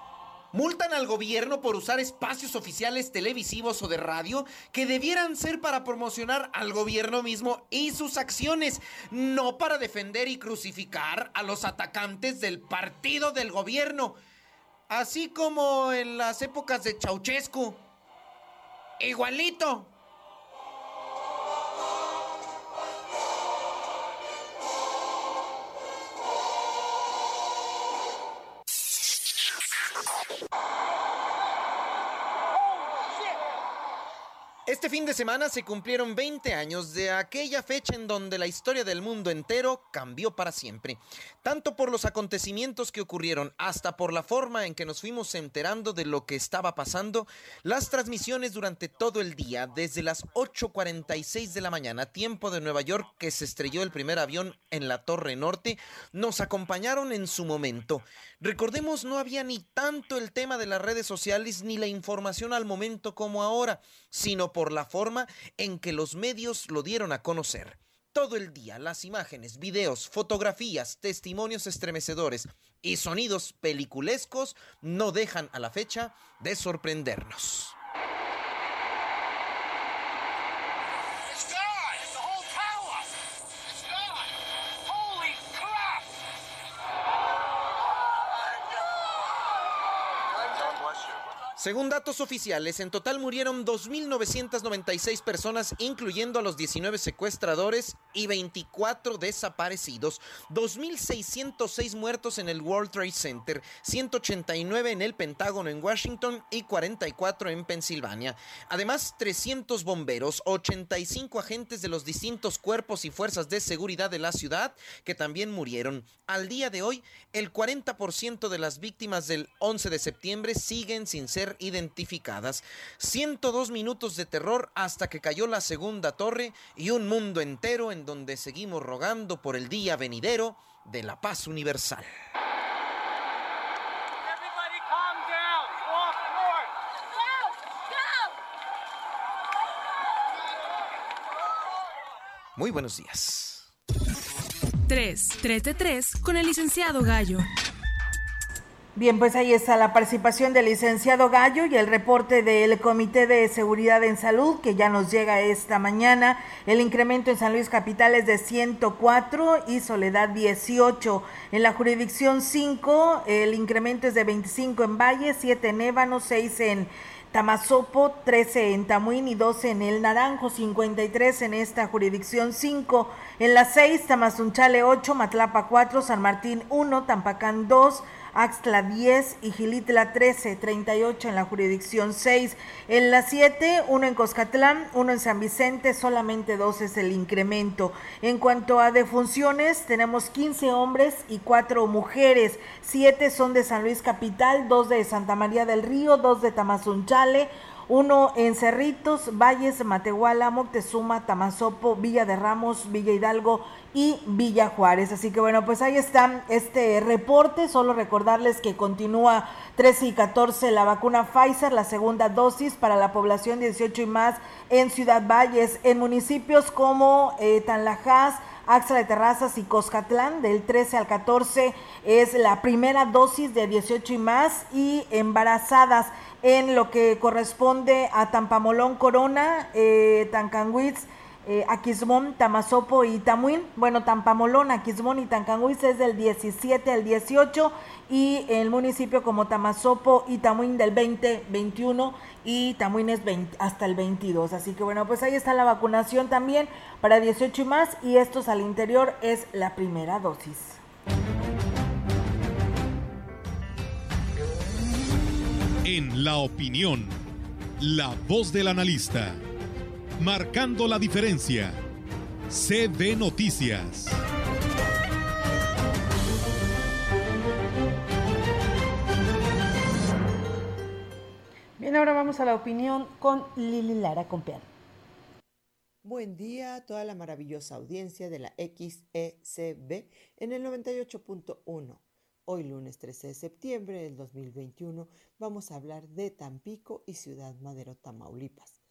multan al gobierno por usar espacios oficiales televisivos o de radio que debieran ser para promocionar al gobierno mismo y sus acciones, no para defender y crucificar a los atacantes del partido del gobierno, así como en las épocas de Ceausescu. Igualito. Este fin de semana se cumplieron veinte años de aquella fecha en donde la historia del mundo entero cambió para siempre, tanto por los acontecimientos que ocurrieron hasta por la forma en que nos fuimos enterando de lo que estaba pasando. Las transmisiones durante todo el día, desde las ocho cuarenta y seis de la mañana, tiempo de Nueva York, que se estrelló el primer avión en la Torre Norte, nos acompañaron en su momento. Recordemos, no había ni tanto el tema de las redes sociales ni la información al momento como ahora, sino por Por la forma en que los medios lo dieron a conocer. Todo el día las imágenes, videos, fotografías, testimonios estremecedores y sonidos peliculescos no dejan a la fecha de sorprendernos. Según datos oficiales, en total murieron dos mil novecientas noventa y seis personas, incluyendo a los diecinueve secuestradores y veinticuatro desaparecidos, dos mil seiscientos seis muertos en el World Trade Center, ciento ochenta y nueve en el Pentágono en Washington y cuarenta y cuatro en Pensilvania. Además, trescientos bomberos, ochenta y cinco agentes de los distintos cuerpos y fuerzas de seguridad de la ciudad que también murieron. Al día de hoy, el cuarenta por ciento de las víctimas del once de septiembre siguen sin ser identificadas. ciento dos minutos de terror hasta que cayó la segunda torre y un mundo entero en donde seguimos rogando por el día venidero de la paz universal. Muy buenos días. tres, tres de tres con el licenciado Gallo. Bien, pues ahí está la participación del licenciado Gallo y el reporte del Comité de Seguridad en Salud que ya nos llega esta mañana. El incremento en San Luis Capital es de ciento cuatro y Soledad dieciocho. En la jurisdicción cinco, el incremento es de veinticinco en Valle, siete en Ébano, seis en Tamasopo, trece en Tamuín y doce en El Naranjo, cincuenta y tres en esta jurisdicción cinco. En la seis, Tamazunchale ocho, Matlapa cuatro, San Martín uno, Tampacán dos, Axtla diez y Xilitla trece, treinta y ocho en la jurisdicción seis. En la siete, uno en Coscatlán, uno en San Vicente, solamente dos es el incremento. En cuanto a defunciones, tenemos quince hombres y cuatro mujeres. siete son de San Luis Capital, dos de Santa María del Río, dos de Tamazunchale, uno en Cerritos, Valles, Matehuala, Moctezuma, Tamasopo, Villa de Ramos, Villa Hidalgo y Villa Juárez. Así que bueno, pues ahí está este reporte. Solo recordarles que continúa trece y catorce la vacuna Pfizer, la segunda dosis para la población dieciocho y más en Ciudad Valles, en municipios como eh, Tanlajas, Axtla de Terrazas y Coscatlán, del trece al catorce es la primera dosis de dieciocho y más, y embarazadas en lo que corresponde a Tampamolón, Corona, eh, Tancanhuitz, eh, Aquismón, Tamasopo y Tamuín. Bueno, Tampamolón, Aquismón y Tancanhuitz es del diecisiete al dieciocho y el municipio como Tamasopo y Tamuín del veinte, veintiuno y Tamuín es veinte, hasta el veintidós. Así que bueno, pues ahí está la vacunación también para dieciocho y más, y estos al interior es la primera dosis. En La Opinión, la voz del analista, marcando la diferencia. C B Noticias. Bien, ahora vamos a La Opinión con Lili Lara Compeán. Buen día a toda la maravillosa audiencia de la X H C B en el noventa y ocho punto uno. Hoy, lunes trece de septiembre del dos mil veintiuno, vamos a hablar de Tampico y Ciudad Madero, Tamaulipas.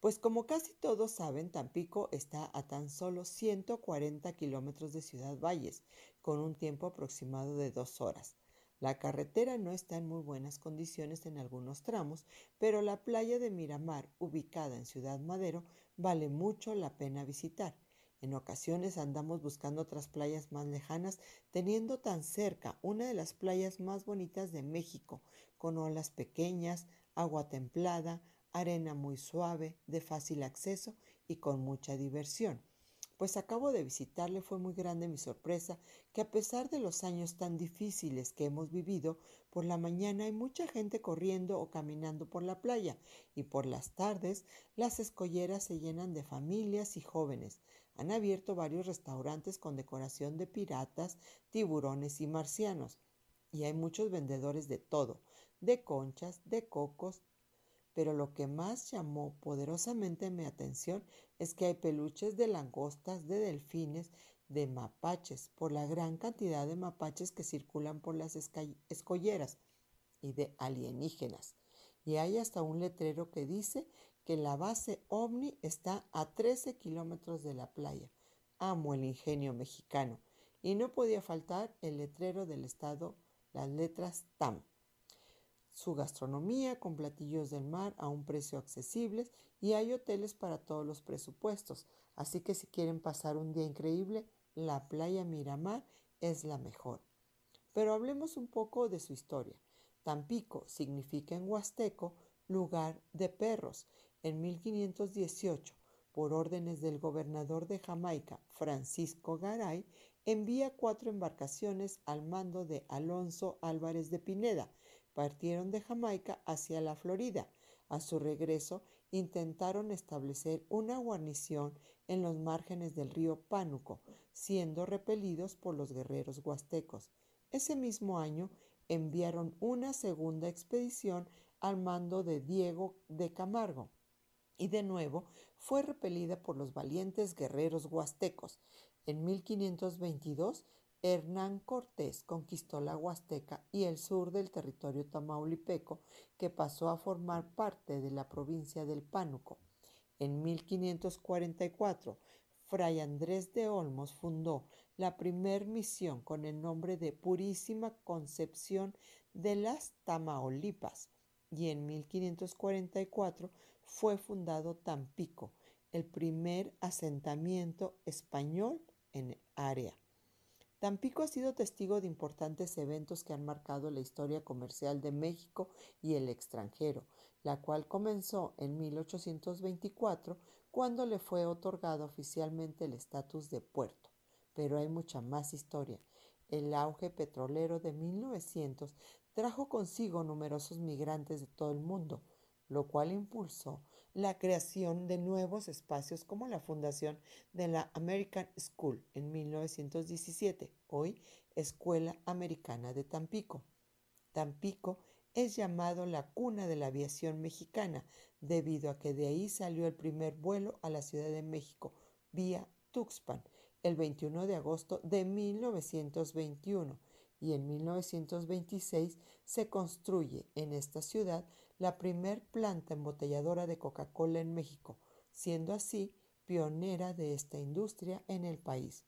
Pues como casi todos saben, Tampico está a tan solo ciento cuarenta kilómetros de Ciudad Valles, con un tiempo aproximado de dos horas. La carretera no está en muy buenas condiciones en algunos tramos, pero la playa de Miramar, ubicada en Ciudad Madero, vale mucho la pena visitar. En ocasiones andamos buscando otras playas más lejanas, teniendo tan cerca una de las playas más bonitas de México, con olas pequeñas, agua templada, arena muy suave, de fácil acceso y con mucha diversión. Pues acabo de visitarle, fue muy grande mi sorpresa que a pesar de los años tan difíciles que hemos vivido, por la mañana hay mucha gente corriendo o caminando por la playa y por las tardes las escolleras se llenan de familias y jóvenes. Han abierto varios restaurantes con decoración de piratas, tiburones y marcianos y hay muchos vendedores de todo, de conchas, de cocos, pero lo que más llamó poderosamente mi atención es que hay peluches de langostas, de delfines, de mapaches, por la gran cantidad de mapaches que circulan por las escolleras y de alienígenas. Y hay hasta un letrero que dice que la base OVNI está a trece kilómetros de la playa. Amo el ingenio mexicano. Y no podía faltar el letrero del estado, las letras TAM. Su gastronomía con platillos del mar a un precio accesible y hay hoteles para todos los presupuestos. Así que si quieren pasar un día increíble, la playa Miramar es la mejor. Pero hablemos un poco de su historia. Tampico significa en huasteco lugar de perros. En mil quinientos dieciocho, por órdenes del gobernador de Jamaica, Francisco Garay, envía cuatro embarcaciones al mando de Alonso Álvarez de Pineda. Partieron de Jamaica hacia la Florida. A su regreso intentaron establecer una guarnición en los márgenes del río Pánuco, siendo repelidos por los guerreros huastecos. Ese mismo año enviaron una segunda expedición al mando de Diego de Camargo y de nuevo fue repelida por los valientes guerreros huastecos. En mil quinientos veintidós Hernán Cortés conquistó la Huasteca y el sur del territorio tamaulipeco, que pasó a formar parte de la provincia del Pánuco. En mil quinientos cuarenta y cuatro, Fray Andrés de Olmos fundó la primer misión con el nombre de Purísima Concepción de las Tamaulipas y en mil quinientos cuarenta y cuatro fue fundado Tampico, el primer asentamiento español en el área. Tampico ha sido testigo de importantes eventos que han marcado la historia comercial de México y el extranjero, la cual comenzó en mil ochocientos veinticuatro cuando le fue otorgado oficialmente el estatus de puerto. Pero hay mucha más historia. El auge petrolero de mil novecientos trajo consigo numerosos migrantes de todo el mundo, lo cual impulsó la creación de nuevos espacios como la fundación de la American School en mil novecientos diecisiete, hoy Escuela Americana de Tampico. Tampico es llamado la cuna de la aviación mexicana debido a que de ahí salió el primer vuelo a la Ciudad de México vía Tuxpan el veintiuno de agosto de mil novecientos veintiuno. Y en mil novecientos veintiséis se construye en esta ciudad la primer planta embotelladora de Coca-Cola en México, siendo así pionera de esta industria en el país.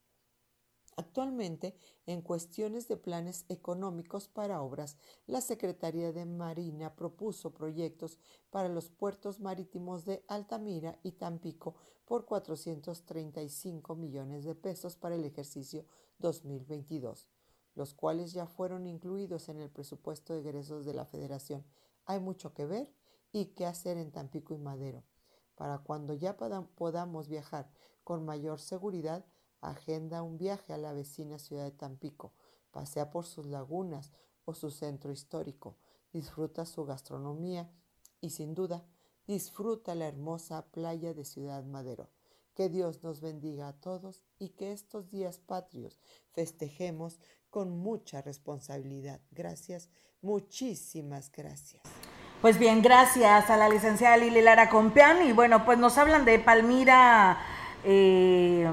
Actualmente, en cuestiones de planes económicos para obras, la Secretaría de Marina propuso proyectos para los puertos marítimos de Altamira y Tampico por cuatrocientos treinta y cinco millones de pesos para el ejercicio dos mil veintidós. Los cuales ya fueron incluidos en el presupuesto de egresos de la Federación. Hay mucho que ver y que hacer en Tampico y Madero. Para cuando ya podamos viajar con mayor seguridad, agenda un viaje a la vecina ciudad de Tampico, pasea por sus lagunas o su centro histórico, disfruta su gastronomía y sin duda disfruta la hermosa playa de Ciudad Madero. Que Dios nos bendiga a todos y que estos días patrios festejemos con mucha responsabilidad. Gracias, muchísimas gracias. Pues bien, gracias a la licenciada Lili Lara Compeán y bueno, pues nos hablan de Palmira, eh,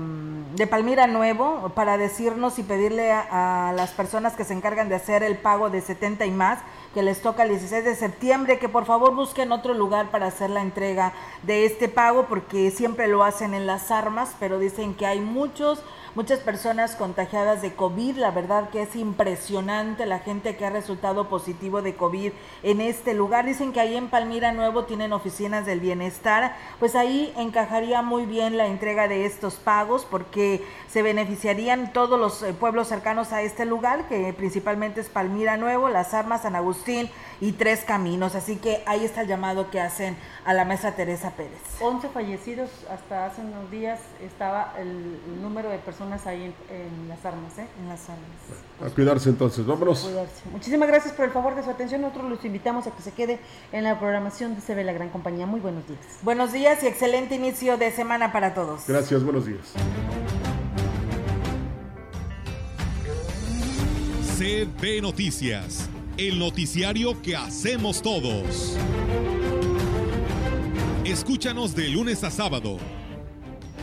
de Palmira Nuevo para decirnos y pedirle a, a las personas que se encargan de hacer el pago de setenta y más que les toca el dieciséis de septiembre, que por favor busquen otro lugar para hacer la entrega de este pago, porque siempre lo hacen en Las Armas, pero dicen que hay muchos muchas personas contagiadas de COVID. La verdad que es impresionante la gente que ha resultado positivo de COVID en este lugar. Dicen que ahí en Palmira Nuevo tienen oficinas del bienestar, pues ahí encajaría muy bien la entrega de estos pagos porque se beneficiarían todos los pueblos cercanos a este lugar, que principalmente es Palmira Nuevo, Las Armas, San Agustín y Tres Caminos. Así que ahí está el llamado que hacen a la maestra Teresa Pérez. once fallecidos hasta hace unos días estaba el número de personas ahí en, en Las Armas, ¿eh? En Las Armas. Pues, a cuidarse entonces, vámonos. A cuidarse. Muchísimas gracias por el favor de su atención. Nosotros los invitamos a que se quede en la programación de C B La Gran Compañía. Muy buenos días. Buenos días y excelente inicio de semana para todos. Gracias, buenos días. C B Noticias, el noticiario que hacemos todos. Escúchanos de lunes a sábado.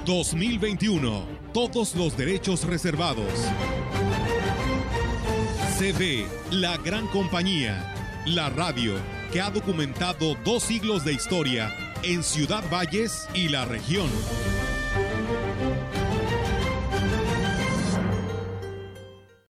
dos mil veintiuno, todos los derechos reservados. C B, La Gran Compañía, la radio que ha documentado dos siglos de historia en Ciudad Valles y la región.